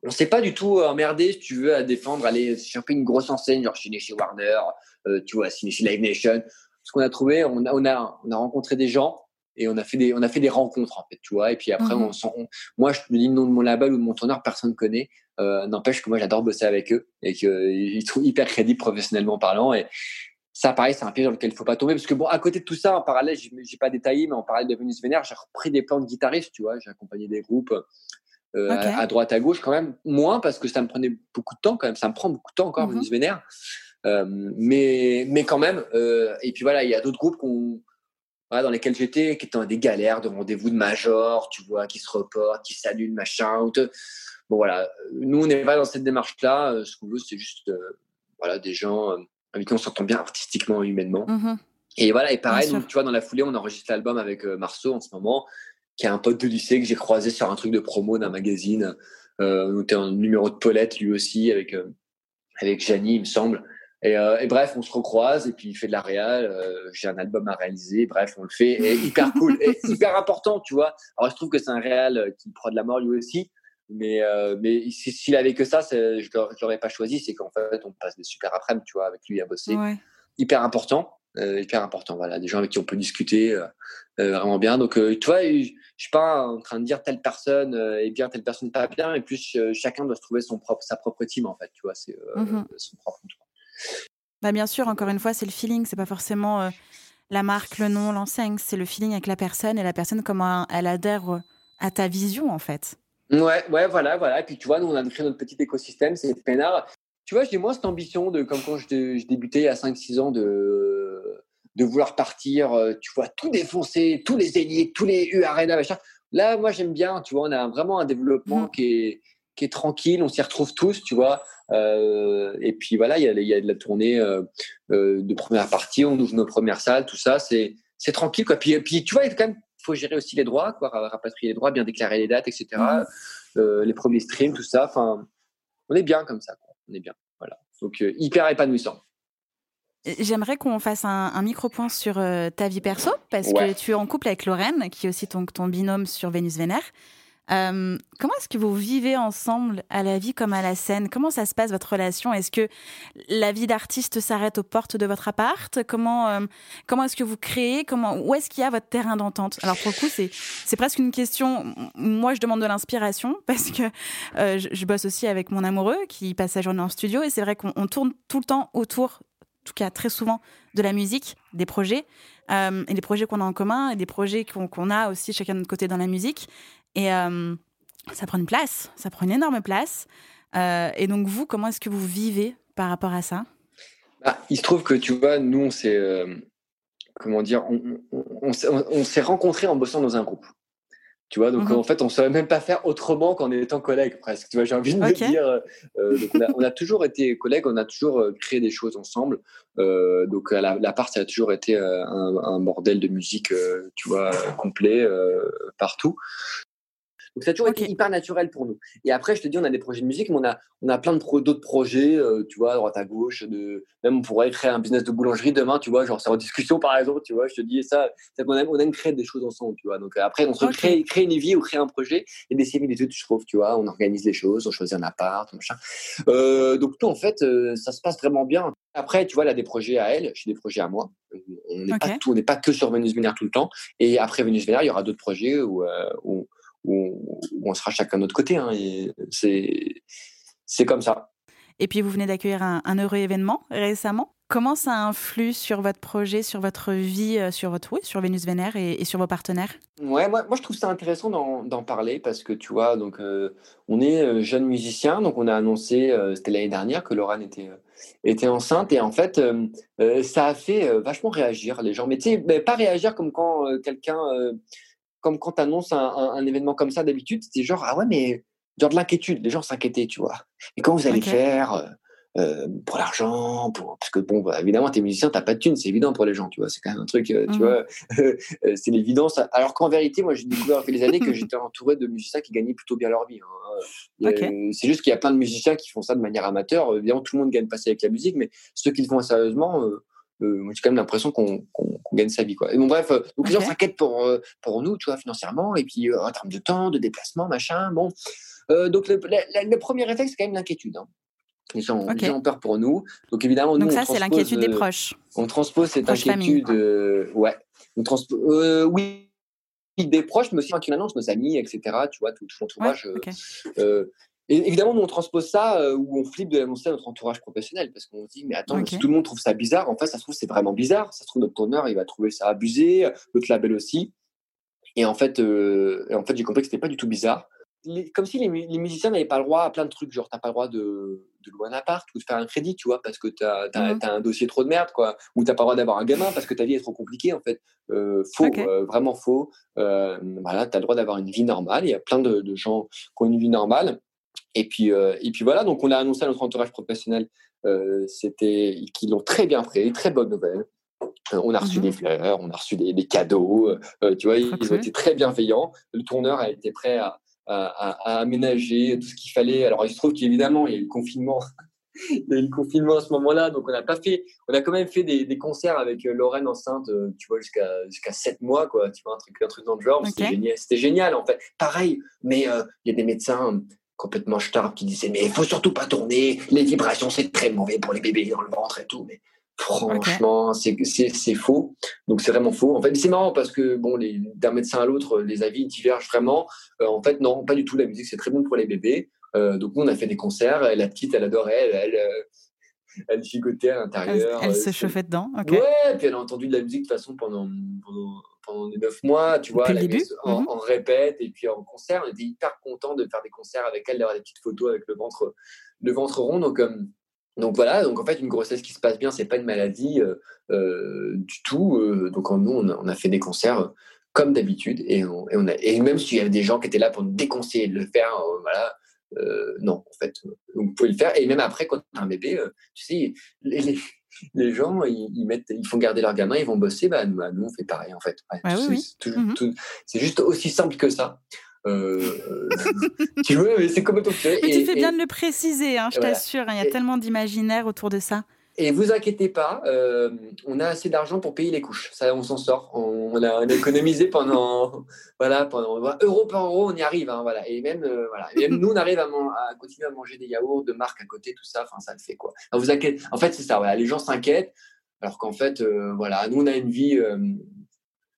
on ne s'est pas du tout emmerdé, si tu veux, à défendre, aller choper une grosse enseigne, genre signer chez Warner, euh, tu vois, signer chez Live Nation. Ce qu'on a trouvé, on a, on a, on a rencontré des gens. Et on a fait des, on a fait des rencontres, en fait, tu vois. Et puis après, mmh. on s'en, on, moi, je me dis le nom de mon label ou de mon tourneur, personne ne connaît. Euh, n'empêche que moi, j'adore bosser avec eux et qu'ils trouvent hyper crédibles professionnellement parlant. Et ça, pareil, c'est un piège dans lequel il ne faut pas tomber. Parce que bon, à côté de tout ça, en parallèle, j'ai, j'ai pas détaillé, mais en parallèle de Vénus Vénère, j'ai repris des plans de guitaristes, tu vois. J'ai accompagné des groupes euh, okay. à, à droite, à gauche, quand même. Moins parce que ça me prenait beaucoup de temps, quand même. Ça me prend beaucoup de temps encore, mmh. Vénus Vénère. Euh, mais, mais quand même. Euh, et puis voilà, il y a d'autres groupes qu'on, voilà, dans lesquels j'étais, qui étaient dans des galères de rendez-vous de major, tu vois, qui se reportent, qui s'annulent, machin. Ou te... Bon, voilà. Nous, on n'est pas dans cette démarche-là. Euh, ce qu'on veut, c'est juste euh, voilà, des gens euh, avec qui on s'entend bien artistiquement, humainement. Mm-hmm. Et voilà, et pareil, donc, tu vois, dans la foulée, on enregistre l'album avec euh, Marceau en ce moment, qui est un pote de lycée que j'ai croisé sur un truc de promo d'un magazine. Euh, on était en numéro de Paulette, lui aussi, avec, euh, avec Janie, il me semble. Et, euh, et bref, on se recroise et puis il fait de la réal. Euh, j'ai un album à réaliser. Bref, on le fait. Et hyper cool, et hyper important, tu vois. Alors, je trouve que c'est un réal qui prend de la mort lui aussi. Mais, euh, mais s'il avait que ça, c'est, je l'aurais pas choisi. C'est qu'en fait, on passe des super après-midi, tu vois, avec lui à bosser. Ouais. Hyper important. Euh, hyper important, voilà. Des gens avec qui on peut discuter euh, euh, vraiment bien. Donc, euh, tu vois, je suis pas en train de dire telle personne euh, est bien, telle personne pas bien. Et plus, euh, chacun doit se trouver son propre, sa propre team, en fait, tu vois. C'est euh, mm-hmm. son propre. Bah bien sûr, encore une fois, c'est le feeling, c'est pas forcément euh, la marque, le nom, l'enseigne, c'est le feeling avec la personne et la personne comment elle adhère à ta vision, en fait. Ouais, ouais, voilà, voilà. Et puis tu vois, nous on a créé notre petit écosystème, c'est peinard. Tu vois, j'ai moins cette ambition de, comme quand je, je débutais à cinq six ans, de, de vouloir partir, tu vois, tout défoncer, tous les ailiers, tous les U R N A, machin. Là, moi j'aime bien, tu vois, on a vraiment un développement mmh. qui est, qui est tranquille, on s'y retrouve tous, tu vois. Euh, et puis voilà, il y a, y a de la tournée euh, euh, de première partie, on ouvre nos premières salles, tout ça, c'est, c'est tranquille, quoi. Puis, puis tu vois, il faut gérer aussi les droits, quoi, rapatrier les droits, bien déclarer les dates, et cetera. Mmh. Euh, les premiers streams, tout ça. Enfin, on est bien comme ça, quoi. On est bien. Voilà. Donc, euh, hyper épanouissant. J'aimerais qu'on fasse un, un micro-point sur euh, ta vie perso, parce ouais. que tu es en couple avec Lorraine, qui est aussi ton, ton binôme sur Vénus Vénère. Euh, comment est-ce que vous vivez ensemble à la vie comme à la scène ? Comment ça se passe, votre relation ? Est-ce que la vie d'artiste s'arrête aux portes de votre appart ? Comment, euh, comment est-ce que vous créez ? Comment, où est-ce qu'il y a votre terrain d'entente ? Alors pour le coup, c'est, c'est presque une question... Moi, je demande de l'inspiration parce que euh, je, je bosse aussi avec mon amoureux qui passe sa journée en studio et c'est vrai qu'on on tourne tout le temps autour, en tout cas très souvent, de la musique, des projets, euh, et des projets qu'on a en commun et des projets qu'on, qu'on a aussi chacun de notre côté dans la musique. Et euh, ça prend une place, ça prend une énorme place. Euh, et donc vous, comment est-ce que vous vivez par rapport à ça ? Bah, il se trouve que tu vois, nous on s'est, euh, comment dire, on, on, on, on, on s'est rencontrés en bossant dans un groupe. Tu vois, donc mm-hmm. en fait, on ne saurait même pas faire autrement qu'en étant collègues presque. Tu vois, j'ai envie de okay. me dire. Euh, donc on, a, on a toujours été collègues, on a toujours créé des choses ensemble. Euh, donc à la, la part, ça a toujours été un, un bordel de musique, euh, tu vois, complet euh, partout. Donc, ça a toujours okay. été hyper naturel pour nous. Et après, je te dis, on a des projets de musique, mais on a, on a plein de pro, d'autres projets, euh, tu vois, à droite à gauche. De, même, on pourrait créer un business de boulangerie demain, tu vois, genre, c'est en discussion, par exemple, tu vois, je te dis, ça, ça on, aime, on aime créer des choses ensemble, tu vois. Donc, après, on se okay. crée, crée une vie ou crée un projet et des similitudes, je trouve, tu vois, on organise les choses, on choisit un appart, machin. Euh, donc, tout, en fait, euh, ça se passe vraiment bien. Après, tu vois, elle a des projets à elle, j'ai des projets à moi. On n'est okay. pas tout, on n'est pas que sur Vénus Vénère tout le temps. Et après Vénus Vénère, il y aura d'autres projets où, euh, où Où on sera chacun de notre côté. Hein, et c'est, c'est comme ça. Et puis, vous venez d'accueillir un, un heureux événement récemment. Comment ça influe sur votre projet, sur votre vie, sur votre oui, sur Vénus Vénère et, et sur vos partenaires ? Ouais, moi, moi je trouve ça intéressant d'en, d'en parler parce que tu vois, donc euh, on est jeunes musiciens, donc on a annoncé, euh, c'était l'année dernière que Lorraine était, euh, était enceinte et en fait euh, euh, ça a fait euh, vachement réagir les gens, mais tu sais, mais pas réagir comme quand euh, quelqu'un, euh, comme quand t'annonces un, un, un événement comme ça d'habitude, c'était genre ah ouais mais genre de l'inquiétude, les gens s'inquiétaient, tu vois. Et quand vous allez okay. faire euh, Euh, pour l'argent, pour... parce que bon, bah, évidemment, t'es musicien, t'as pas de thunes, c'est évident pour les gens, tu vois, c'est quand même un truc, euh, mmh. tu vois, c'est l'évidence. Alors qu'en vérité, moi, j'ai découvert depuis les années que j'étais entouré de musiciens qui gagnaient plutôt bien leur vie. Hein. Okay. Euh, c'est juste qu'il y a plein de musiciens qui font ça de manière amateur. Évidemment, tout le monde gagne pas ça avec la musique, mais ceux qui le font sérieusement, euh, euh, moi, j'ai quand même l'impression qu'on, qu'on, qu'on gagne sa vie, quoi. Et bon, bref, euh, donc okay. les gens s'inquiètent pour euh, pour nous, tu vois, financièrement, et puis euh, en termes de temps, de déplacement, machin. Bon, euh, donc le, la, la, le premier réflexe, c'est quand même l'inquiétude. Hein. Les gens, okay. les gens ont peur pour nous. Donc, évidemment, nous, Donc, ça, on transpose, c'est l'inquiétude des proches. On transpose cette Proche inquiétude. Euh, ouais. On transpo- euh, oui. Des proches, mais aussi quand tu l'annonces, nos amis, et cetera. Tu vois, tout, tout l'entourage. Ouais, okay. euh, et évidemment, nous, on transpose ça euh, où on flippe de l'annoncer à notre entourage professionnel parce qu'on se dit, mais attends, okay. si tout le monde trouve ça bizarre, en fait, ça se trouve, c'est vraiment bizarre. Ça se trouve, notre tourneur, il va trouver ça abusé, notre label aussi. Et en fait, euh, et en fait j'ai compris que ce n'était pas du tout bizarre. Les, comme si les, les musiciens n'avaient pas le droit à plein de trucs, genre t'as pas le droit de, de louer un appart ou de faire un crédit, tu vois, parce que t'as, t'as, mmh. t'as un dossier trop de merde, quoi, ou t'as pas le droit d'avoir un gamin parce que ta vie est trop compliquée, en fait. Euh, faux, okay. euh, vraiment faux. Euh, voilà, t'as le droit d'avoir une vie normale. Il y a plein de, de gens qui ont une vie normale. Et puis, euh, et puis voilà, donc on a annoncé à notre entourage professionnel, euh, c'était, qu'ils l'ont très bien pris, très bonne nouvelle. On a reçu mmh. des fleurs, on a reçu des, des cadeaux, euh, tu vois, ils, okay. ils ont été très bienveillants. Le tourneur a été prêt à. À, à aménager tout ce qu'il fallait. Alors il se trouve qu'évidemment il y a eu le confinement, il y a eu le confinement à ce moment-là, donc on a pas fait, on a quand même fait des, des concerts avec Lorraine enceinte, tu vois jusqu'à jusqu'à sept mois quoi, tu vois un truc un truc dans le genre, okay. c'était génial, c'était génial en fait. Pareil, mais il euh, y a des médecins complètement ch'tards qui disaient mais il faut surtout pas tourner, les vibrations c'est très mauvais pour les bébés dans le ventre et tout, mais franchement, okay. c'est, c'est, c'est faux. Donc, c'est vraiment faux. En fait, c'est marrant parce que, bon, les, d'un médecin à l'autre, les avis divergent vraiment. Euh, en fait, non, pas du tout. La musique, c'est très bon pour les bébés. Euh, donc, nous, on a fait des concerts. La petite, elle adorait. Elle, elle, elle gigotait à l'intérieur. Elle, elle euh, se chauffait dedans. Okay. Ouais, puis elle a entendu de la musique de toute façon pendant, pendant, pendant les neuf mois, tu vois. Elle en, mm-hmm. en répète et puis en concert. On était hyper contents de faire des concerts avec elle, d'avoir des petites photos avec le ventre, le ventre rond. Donc, euh, Donc voilà, donc en fait une grossesse qui se passe bien, c'est pas une maladie euh, euh, du tout. Euh, donc nous on, on a fait des concerts euh, comme d'habitude et, on, et, on a, et même s'il y avait des gens qui étaient là pour nous déconseiller de le faire, euh, voilà, euh, non en fait, vous pouvez le faire. Et même après quand t'as un bébé, euh, tu sais, les, les, les gens ils, ils mettent, ils font garder leur gamin, ils vont bosser, bah nous, nous on fait pareil en fait. Ouais, ouais, tout, oui, c'est, oui. Tout, mm-hmm. tout, c'est juste aussi simple que ça. Euh, tu veux, mais c'est comme ton fait. Mais tu et, fais bien et, de le préciser, hein, je voilà. t'assure. Il hein, y a et, tellement d'imaginaire autour de ça. Et vous inquiétez pas, euh, on a assez d'argent pour payer les couches. Ça, on s'en sort. On, on, a, on a économisé pendant, voilà, pendant voilà, euro par euro, on y arrive. Hein, voilà. Et même, euh, voilà. Et même nous, on arrive à, man- à continuer à manger des yaourts de marque à côté, tout ça. Enfin, ça le fait quoi. Alors, vous inquiétez. En fait, c'est ça. Voilà, les gens s'inquiètent, alors qu'en fait, euh, voilà, nous, on a une vie. Euh,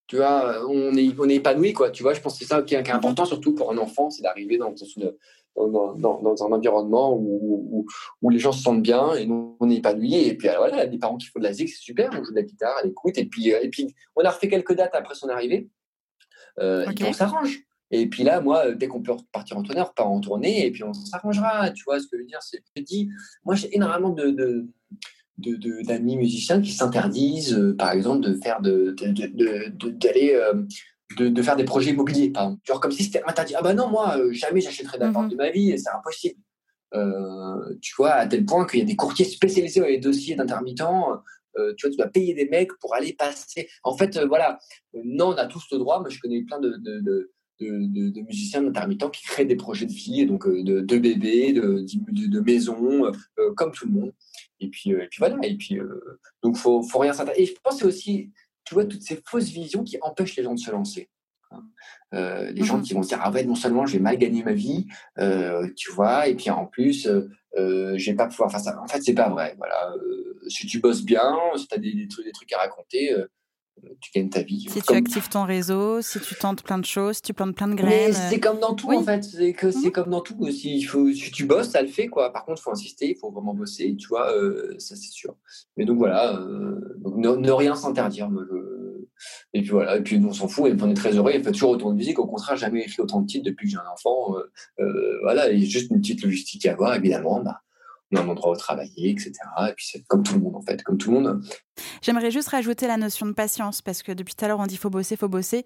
Tu vois, on est, on est épanoui, quoi. Tu vois, je pense que c'est ça qui est, qui est important, surtout pour un enfant, c'est d'arriver dans, une, dans, dans, dans un environnement où, où, où les gens se sentent bien et nous, on est épanoui. Et puis, alors, voilà, des parents qui font de la zik, c'est super. On joue de la guitare, elle écoute. Et puis, et puis on a refait quelques dates après son arrivée. Euh, okay. Et puis, on s'arrange. Et puis là, moi, dès qu'on peut repartir en tournée, on repart en tournée et puis on s'arrangera. Tu vois, ce que je veux dire, c'est je dis, moi, j'ai énormément de... de De, de, d'amis musiciens qui s'interdisent, euh, par exemple, de faire, de, de, de, de, de, d'aller, euh, de, de faire des projets immobiliers. Par exemple. Genre comme si c'était interdit. Ah ben non, moi, euh, jamais j'achèterai d'appart mm-hmm. de ma vie, c'est impossible. Euh, tu vois, à tel point qu'il y a des courtiers spécialisés dans les dossiers d'intermittents. Euh, tu vois, tu dois payer des mecs pour aller passer. En fait, euh, voilà. Euh, non, on a tous le droit. Moi, je connais plein de... de, de De, de, de musiciens d'intermittents qui créent des projets de filles, donc de, de bébés, de, de, de maisons, euh, comme tout le monde. Et puis, euh, et puis voilà. Et puis, euh, donc, il faut, faut rien s'intéresser. Et je pense que c'est aussi, tu vois, toutes ces fausses visions qui empêchent les gens de se lancer. Euh, les mmh. gens qui vont se dire, ah ouais, non seulement je vais mal gagner ma vie, euh, tu vois, et puis en plus, euh, euh, je vais pas pouvoir faire ça. En fait, c'est pas vrai. Voilà. Euh, si tu bosses bien, si tu as des, des, trucs, des trucs à raconter, euh, tu gagnes ta vie. Si comme... tu actives ton réseau, si tu tentes plein de choses, si tu plantes plein de graines. Mais c'est comme dans tout, oui. en fait. C'est, que, c'est mm-hmm. comme dans tout. Si, il faut, si tu bosses, ça le fait, quoi. Par contre, il faut insister, il faut vraiment bosser, tu vois, euh, ça, c'est sûr. Mais donc, voilà, euh, donc, ne, ne rien s'interdire. Moi, je... Et puis, voilà, et puis, on s'en fout, et on est très heureux, et on fait toujours autant de musique. Au contraire, jamais écrit autant de titres depuis que j'ai un enfant. Euh, euh, voilà, il y a juste une petite logistique à avoir, évidemment, bah, on a un endroit où travailler, et cetera. Et puis c'est comme tout le monde, en fait, comme tout le monde. J'aimerais juste rajouter la notion de patience, parce que depuis tout à l'heure, on dit « faut bosser, faut bosser »,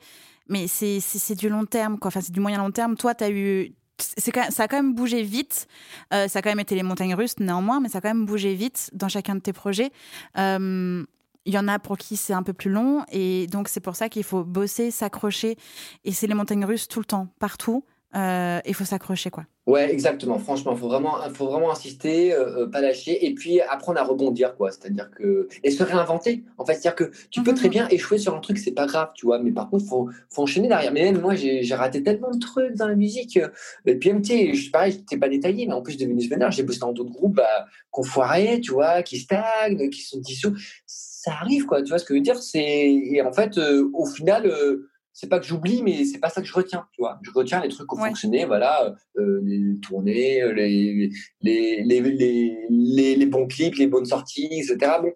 mais c'est, c'est, c'est du long terme, quoi. Enfin, c'est du moyen-long terme. Toi, t'as eu... C'est quand même, ça a quand même bougé vite, euh, ça a quand même été les montagnes russes, néanmoins, mais ça a quand même bougé vite dans chacun de tes projets. Euh... Il y en a pour qui c'est un peu plus long, et donc c'est pour ça qu'il faut bosser, s'accrocher, et c'est les montagnes russes tout le temps, partout. Euh, il faut s'accrocher, quoi. Ouais, exactement. Franchement, faut vraiment, faut vraiment insister, euh, pas lâcher, et puis apprendre à rebondir, quoi. C'est-à-dire que et se réinventer. En fait, c'est-à-dire que tu mmh. peux très bien échouer sur un truc, c'est pas grave, tu vois. Mais par contre, faut, faut enchaîner derrière. Mais même moi, j'ai, j'ai raté tellement de trucs dans la musique. Et puis, même, tu sais, pareil, j'étais pas détaillé, mais en plus de Vénus Vénère, j'ai bossé dans d'autres groupes bah, qu'on foirait, tu vois, qui stagnent, qui sont dissous. Ça arrive, quoi. Tu vois ce que je veux dire ? C'est et en fait, euh, au final. Euh, C'est pas que j'oublie, mais c'est pas ça que je retiens, tu vois. Je retiens les trucs qui ont ouais. fonctionné, voilà, euh, les tournées, les les, les, les, les, les bons clips, les bonnes sorties, et cetera. Bon.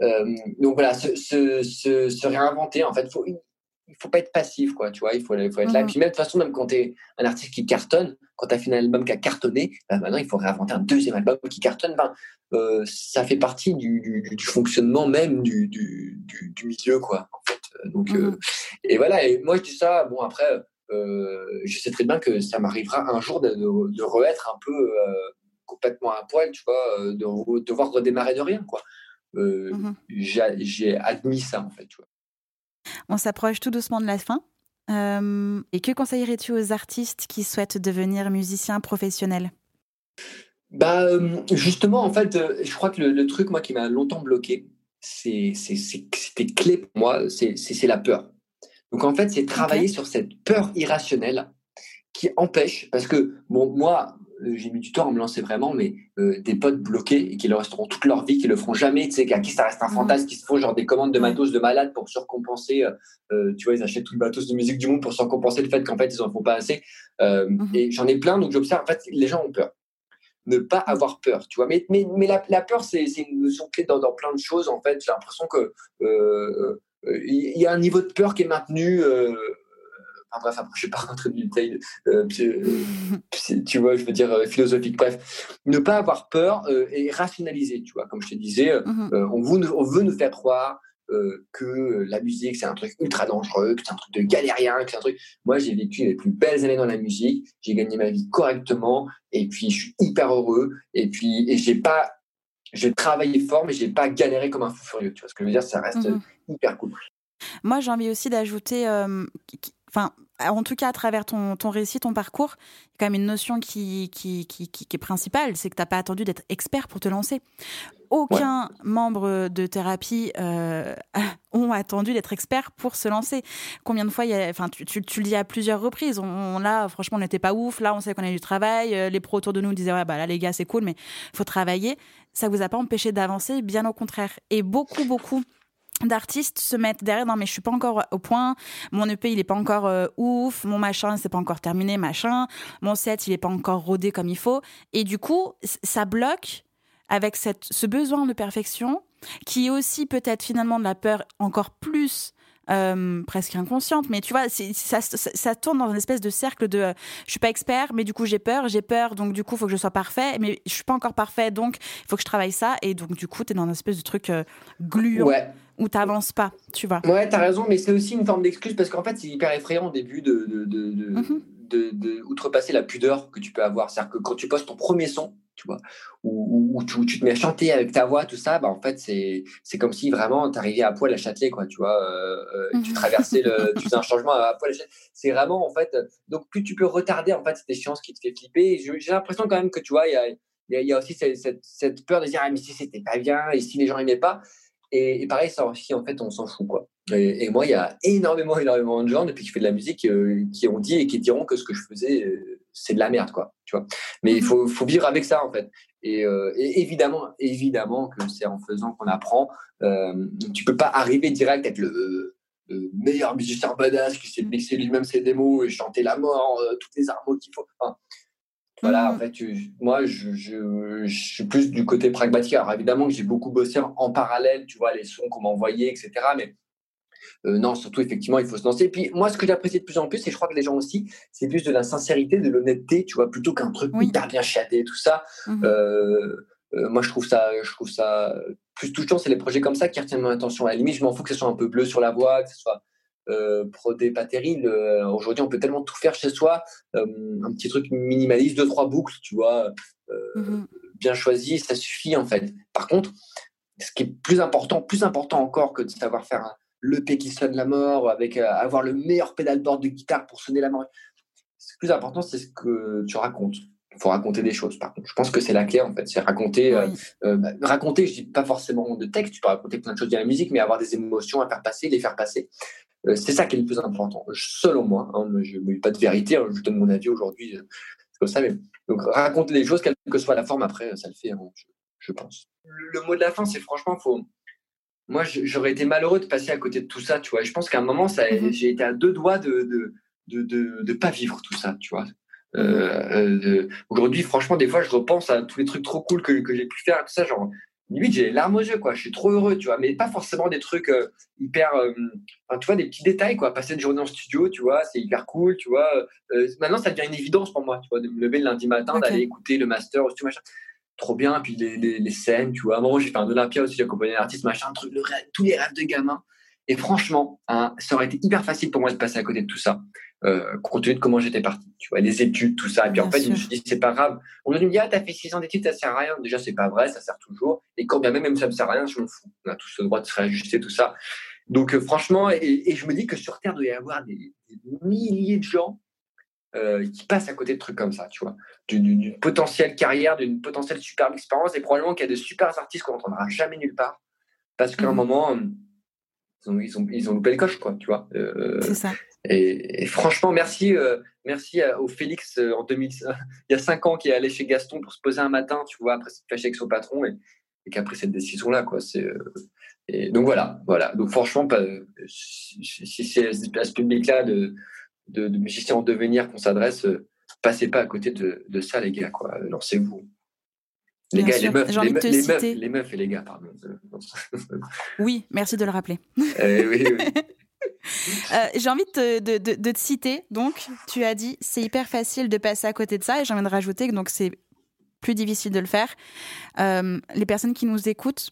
Euh, donc voilà, se, se, se, se réinventer, en fait, faut, il faut pas être passif, quoi, tu vois, il faut, il faut être mmh. là. Et puis même, de toute façon, même quand t'es un artiste qui cartonne, quand t'as fait un album qui a cartonné, ben maintenant, il faut réinventer un deuxième album qui cartonne, ben, euh, ça fait partie du, du, du fonctionnement même du, du, du, du milieu, quoi, en fait. Donc, mmh. euh, et voilà, et moi je dis ça, bon après, euh, je sais très bien que ça m'arrivera un jour de, de, de re-être un peu euh, complètement à poil, tu vois, de re- devoir redémarrer de rien, quoi. Euh, mmh. j'ai, j'ai admis ça, en fait, tu vois. On s'approche tout doucement de la fin. Euh, et que conseillerais-tu aux artistes qui souhaitent devenir musiciens professionnels ? Bah, justement, en fait, je crois que le, le truc, moi, qui m'a longtemps bloqué, C'est, c'est, c'est, c'était clé pour moi, c'est, c'est, c'est la peur. Donc en fait, c'est travailler okay. sur cette peur irrationnelle qui empêche, parce que bon, moi, euh, j'ai mis du temps à me lancer vraiment, mais euh, des potes bloqués et qui le resteront toute leur vie, qui le feront jamais, tu sais, à qui ça reste un mmh. fantasme, qui se font genre des commandes de matos de malades pour surcompenser, euh, tu vois, ils achètent tout le matos de musique du monde pour surcompenser le fait qu'en fait, ils en font pas assez. Euh, mmh. Et j'en ai plein, donc j'observe, en fait, les gens ont peur. Ne pas avoir peur, tu vois. Mais, mais, mais la, la peur, c'est, c'est une notion clé dans, dans plein de choses, en fait. J'ai l'impression que il euh, euh, y a un niveau de peur qui est maintenu. Euh, enfin, bref, après, je ne vais pas rentrer dans le détail. Euh, tu vois, je veux dire, euh, philosophique. Bref, ne pas avoir peur euh, et rationaliser, tu vois. Comme je te disais, mm-hmm. euh, on, veut, on veut nous faire croire euh, que la musique, c'est un truc ultra dangereux, que c'est un truc de galérien, que c'est un truc... Moi, j'ai vécu les plus belles années dans la musique. J'ai gagné ma vie correctement. Et puis, je suis hyper heureux. Et puis, et j'ai pas... J'ai travaillé fort, mais j'ai pas galéré comme un fou furieux. Tu vois ce que je veux dire ? Ça reste mmh. hyper cool. Moi, j'ai envie aussi d'ajouter... Euh, enfin, en tout cas, à travers ton, ton récit, ton parcours, il y a quand même une notion qui, qui, qui, qui, qui est principale, c'est que tu n'as pas attendu d'être expert pour te lancer. Aucun ouais. membre de thérapie euh, ont attendu d'être expert pour se lancer. Combien de fois, il y a, enfin, tu, tu, tu le dis à plusieurs reprises, on, on, là, franchement, on n'était pas ouf, là, on sait qu'on a du travail, les pros autour de nous disaient, ouais, bah là, les gars, c'est cool, mais il faut travailler. Ça ne vous a pas empêché d'avancer, bien au contraire. Et beaucoup, beaucoup... d'artistes se mettent derrière, non mais je suis pas encore au point, mon E P il est pas encore euh, ouf, mon machin c'est pas encore terminé, machin, mon set il est pas encore rodé comme il faut, et du coup ça bloque avec cette, ce besoin de perfection qui est aussi peut-être finalement de la peur encore plus euh, presque inconsciente, mais tu vois c'est, ça, ça, ça tourne dans une espèce de cercle de euh, je suis pas expert mais du coup j'ai peur, j'ai peur donc du coup faut que je sois parfait, mais je suis pas encore parfait donc il faut que je travaille ça, et donc du coup t'es dans une espèce de truc euh, gluant. Ouais. Ou t'avances pas, tu vois. Ouais, t'as raison, mais c'est aussi une forme d'excuse parce qu'en fait, c'est hyper effrayant au début de, de, de, de, mm-hmm. de, de outrepasser la pudeur que tu peux avoir. C'est-à-dire que quand tu postes ton premier son, tu vois, ou, ou, ou tu, tu te mets à chanter avec ta voix, tout ça, bah en fait, c'est, c'est comme si vraiment t'arrivais à poil à Châtelet, quoi, tu vois, euh, mm-hmm. tu traversais le, tu faisais un changement à, à poil à Châtelet. C'est vraiment, en fait, donc plus tu peux retarder, en fait, cette échéance qui te fait flipper. J'ai, j'ai l'impression quand même que, tu vois, il y a, y, a, y a aussi cette, cette, cette peur de dire, ah, mais si c'était pas bien, et si les gens aimaient pas. Et, et pareil, ça aussi, en fait, on s'en fout, quoi. Et, et moi, il y a énormément, énormément de gens, depuis que je fais de la musique, euh, qui ont dit et qui diront que ce que je faisais, euh, c'est de la merde, quoi. Tu vois. Mais il faut, faut vivre avec ça, en fait. Et, euh, et évidemment, évidemment que c'est en faisant qu'on apprend. Euh, tu peux pas arriver direct à être le, le meilleur musicien badass qui sait mixer lui-même ses démos et chanter la mort, euh, toutes les harmonies qu'il faut. Enfin, voilà, en fait, moi, je, je, je suis plus du côté pragmatique. Alors, évidemment que j'ai beaucoup bossé en parallèle, tu vois, les sons qu'on m'envoyait, et cetera. Mais euh, non, surtout, effectivement, il faut se lancer. Et puis, moi, ce que j'apprécie de plus en plus, et je crois que les gens aussi, c'est plus de la sincérité, de l'honnêteté, tu vois, plutôt qu'un truc oui. hyper bien chiadé, tout ça. Mm-hmm. Euh, euh, moi, je trouve ça, je trouve ça plus touchant. C'est les projets comme ça qui retiennent mon attention. À la limite, je m'en fous que ce soit un peu bleu sur la voix, que ce soit... Euh, pro des pas terribles. Euh, aujourd'hui, on peut tellement tout faire chez soi. Euh, un petit truc minimaliste, deux trois boucles, tu vois, euh, mm-hmm. bien choisi, ça suffit en fait. Par contre, ce qui est plus important, plus important encore que de savoir faire un, l'E P qui sonne la mort, avec euh, avoir le meilleur pédalboard de guitare pour sonner la mort. Ce plus important, c'est ce que tu racontes. Il faut raconter des choses. Par contre, je pense que c'est la clé en fait. C'est raconter, oui. euh, bah, raconter. Je dis pas forcément de texte. Tu peux raconter plein de choses via la musique, mais avoir des émotions à faire passer, les faire passer. C'est ça qui est le plus important, selon moi. Hein, je ne dis pas de vérité, hein, je donne mon avis aujourd'hui, euh, c'est comme ça. Mais, donc, raconter les choses, quelle que soit la forme, après, ça le fait, hein, je, je pense. Le, le mot de la fin, c'est franchement, faut... moi, j'aurais été malheureux de passer à côté de tout ça, tu vois. Je pense qu'à un moment, ça, mm-hmm. j'ai été à deux doigts de ne de, de, de, de pas vivre tout ça, tu vois. Euh, de... Aujourd'hui, franchement, des fois, je repense à tous les trucs trop cool que, que j'ai pu faire, tout ça, genre... Limite, j'ai les larmes aux yeux, quoi. Je suis trop heureux, tu vois. Mais pas forcément des trucs euh, hyper... Euh, enfin, tu vois, des petits détails, quoi. Passer une journée en studio, tu vois, c'est hyper cool, tu vois. Euh, maintenant, ça devient une évidence pour moi, tu vois, de me lever le lundi matin, okay. d'aller écouter le master, tout machin. Trop bien. Puis les, les, les scènes, tu vois. À un moment, j'ai fait un Olympia aussi, j'ai accompagné un artiste, machin, truc, le rêve, tous les rêves de gamin. Et franchement, hein, ça aurait été hyper facile pour moi de passer à côté de tout ça, euh, compte tenu de comment j'étais parti, tu vois, les études, tout ça. Et puis bien en fait, sûr. Je me suis dit, c'est pas grave. On me dit, ah, t'as fait six ans d'études, ça sert à rien. Déjà, c'est pas vrai, ça sert toujours. Et quand bien même, même ça me sert à rien, je m'en fous. On a tous le droit de se réajuster, tout ça. Donc, euh, franchement, et, et je me dis que sur Terre, il doit y avoir des, des milliers de gens euh, qui passent à côté de trucs comme ça, tu vois, d'une, d'une potentielle carrière, d'une potentielle superbe expérience. Et probablement qu'il y a de super artistes qu'on n'entendra jamais nulle part. Parce qu'à mmh. un moment, Ils ont, ils, ont, ils ont loupé le coche, quoi, tu vois. Euh, c'est ça. Et, et franchement, merci, euh, merci à, au Félix euh, en deux mille, il y a cinq ans, qui est allé chez Gaston pour se poser un matin, tu vois, après s'être fâché avec son patron et, et qui a pris cette décision-là, quoi. C'est, euh, et donc voilà, voilà. Donc franchement, pas, si, si c'est à ce public-là de, de, de musiciens en devenir qu'on s'adresse, euh, passez pas à côté de, de ça, les gars, quoi. Lancez-vous. Les Bien gars, sûr. les meufs, les, me- les, meufs, les meufs et les gars, pardon. Oui, merci de le rappeler. Euh, oui, oui. euh, j'ai envie de, de, de, de te citer. Donc, tu as dit, c'est hyper facile de passer à côté de ça, et j'ai envie de rajouter que donc c'est plus difficile de le faire. Euh, les personnes qui nous écoutent,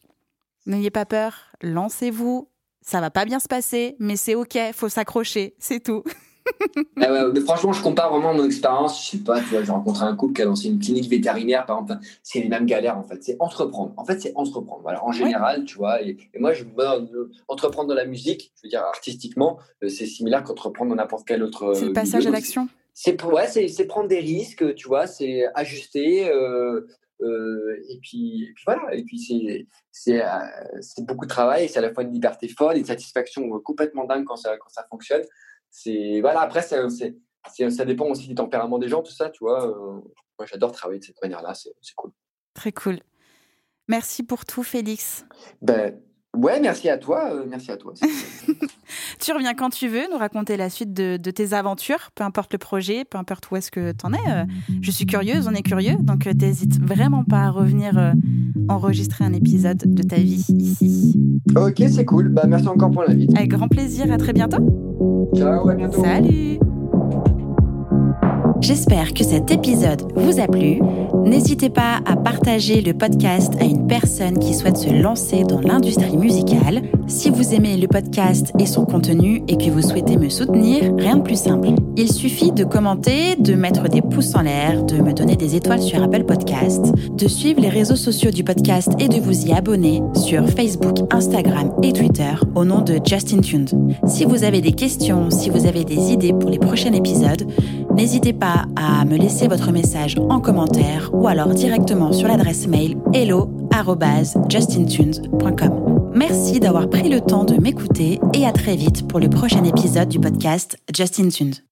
n'ayez pas peur, lancez-vous. Ça va pas bien se passer, mais c'est ok. Faut s'accrocher, c'est tout. Ah ouais, mais franchement, je compare vraiment mon expérience. Je sais pas, tu vois, j'ai rencontré un couple qui a lancé une clinique vétérinaire, par exemple. C'est les mêmes galères, en fait. C'est entreprendre. En fait, c'est entreprendre. Voilà, en général, oui. tu vois. Et, et moi, je me... entreprendre dans la musique, je veux dire artistiquement, c'est similaire qu'entreprendre dans n'importe quel autre. C'est le passage milieu. À l'action. C'est ouais, c'est, c'est prendre des risques, tu vois. C'est ajuster. Euh, euh, et, puis, et puis voilà. Et puis c'est c'est euh, c'est beaucoup de travail. C'est à la fois une liberté folle, une satisfaction complètement dingue quand ça quand ça fonctionne. C'est voilà, après c'est, c'est, c'est, ça dépend aussi du tempérament des gens, tout ça, tu vois. Euh, moi j'adore travailler de cette manière là, c'est, c'est cool. Très cool, merci pour tout, Félix. Ben ouais, merci à toi, euh, merci à toi. Tu reviens quand tu veux nous raconter la suite de, de tes aventures, peu importe le projet, peu importe où est-ce que t'en es. Euh, je suis curieuse, on est curieux, donc euh, t'hésites vraiment pas à revenir euh, enregistrer un épisode de ta vie ici. Ok, c'est cool, bah merci encore pour l'invite. Avec grand plaisir, à très bientôt. Ciao, à bientôt. Salut. J'espère que cet épisode vous a plu. N'hésitez pas à partager le podcast à une personne qui souhaite se lancer dans l'industrie musicale. Si vous aimez le podcast et son contenu et que vous souhaitez me soutenir, rien de plus simple. Il suffit de commenter, de mettre des pouces en l'air, de me donner des étoiles sur Apple Podcasts, de suivre les réseaux sociaux du podcast et de vous y abonner sur Facebook, Instagram et Twitter au nom de Justin Tuned. Si vous avez des questions, si vous avez des idées pour les prochains épisodes, n'hésitez pas à me laisser votre message en commentaire ou alors directement sur l'adresse mail hello arobase justin tunes point com. Merci d'avoir pris le temps de m'écouter et à très vite pour le prochain épisode du podcast Justin Tunes.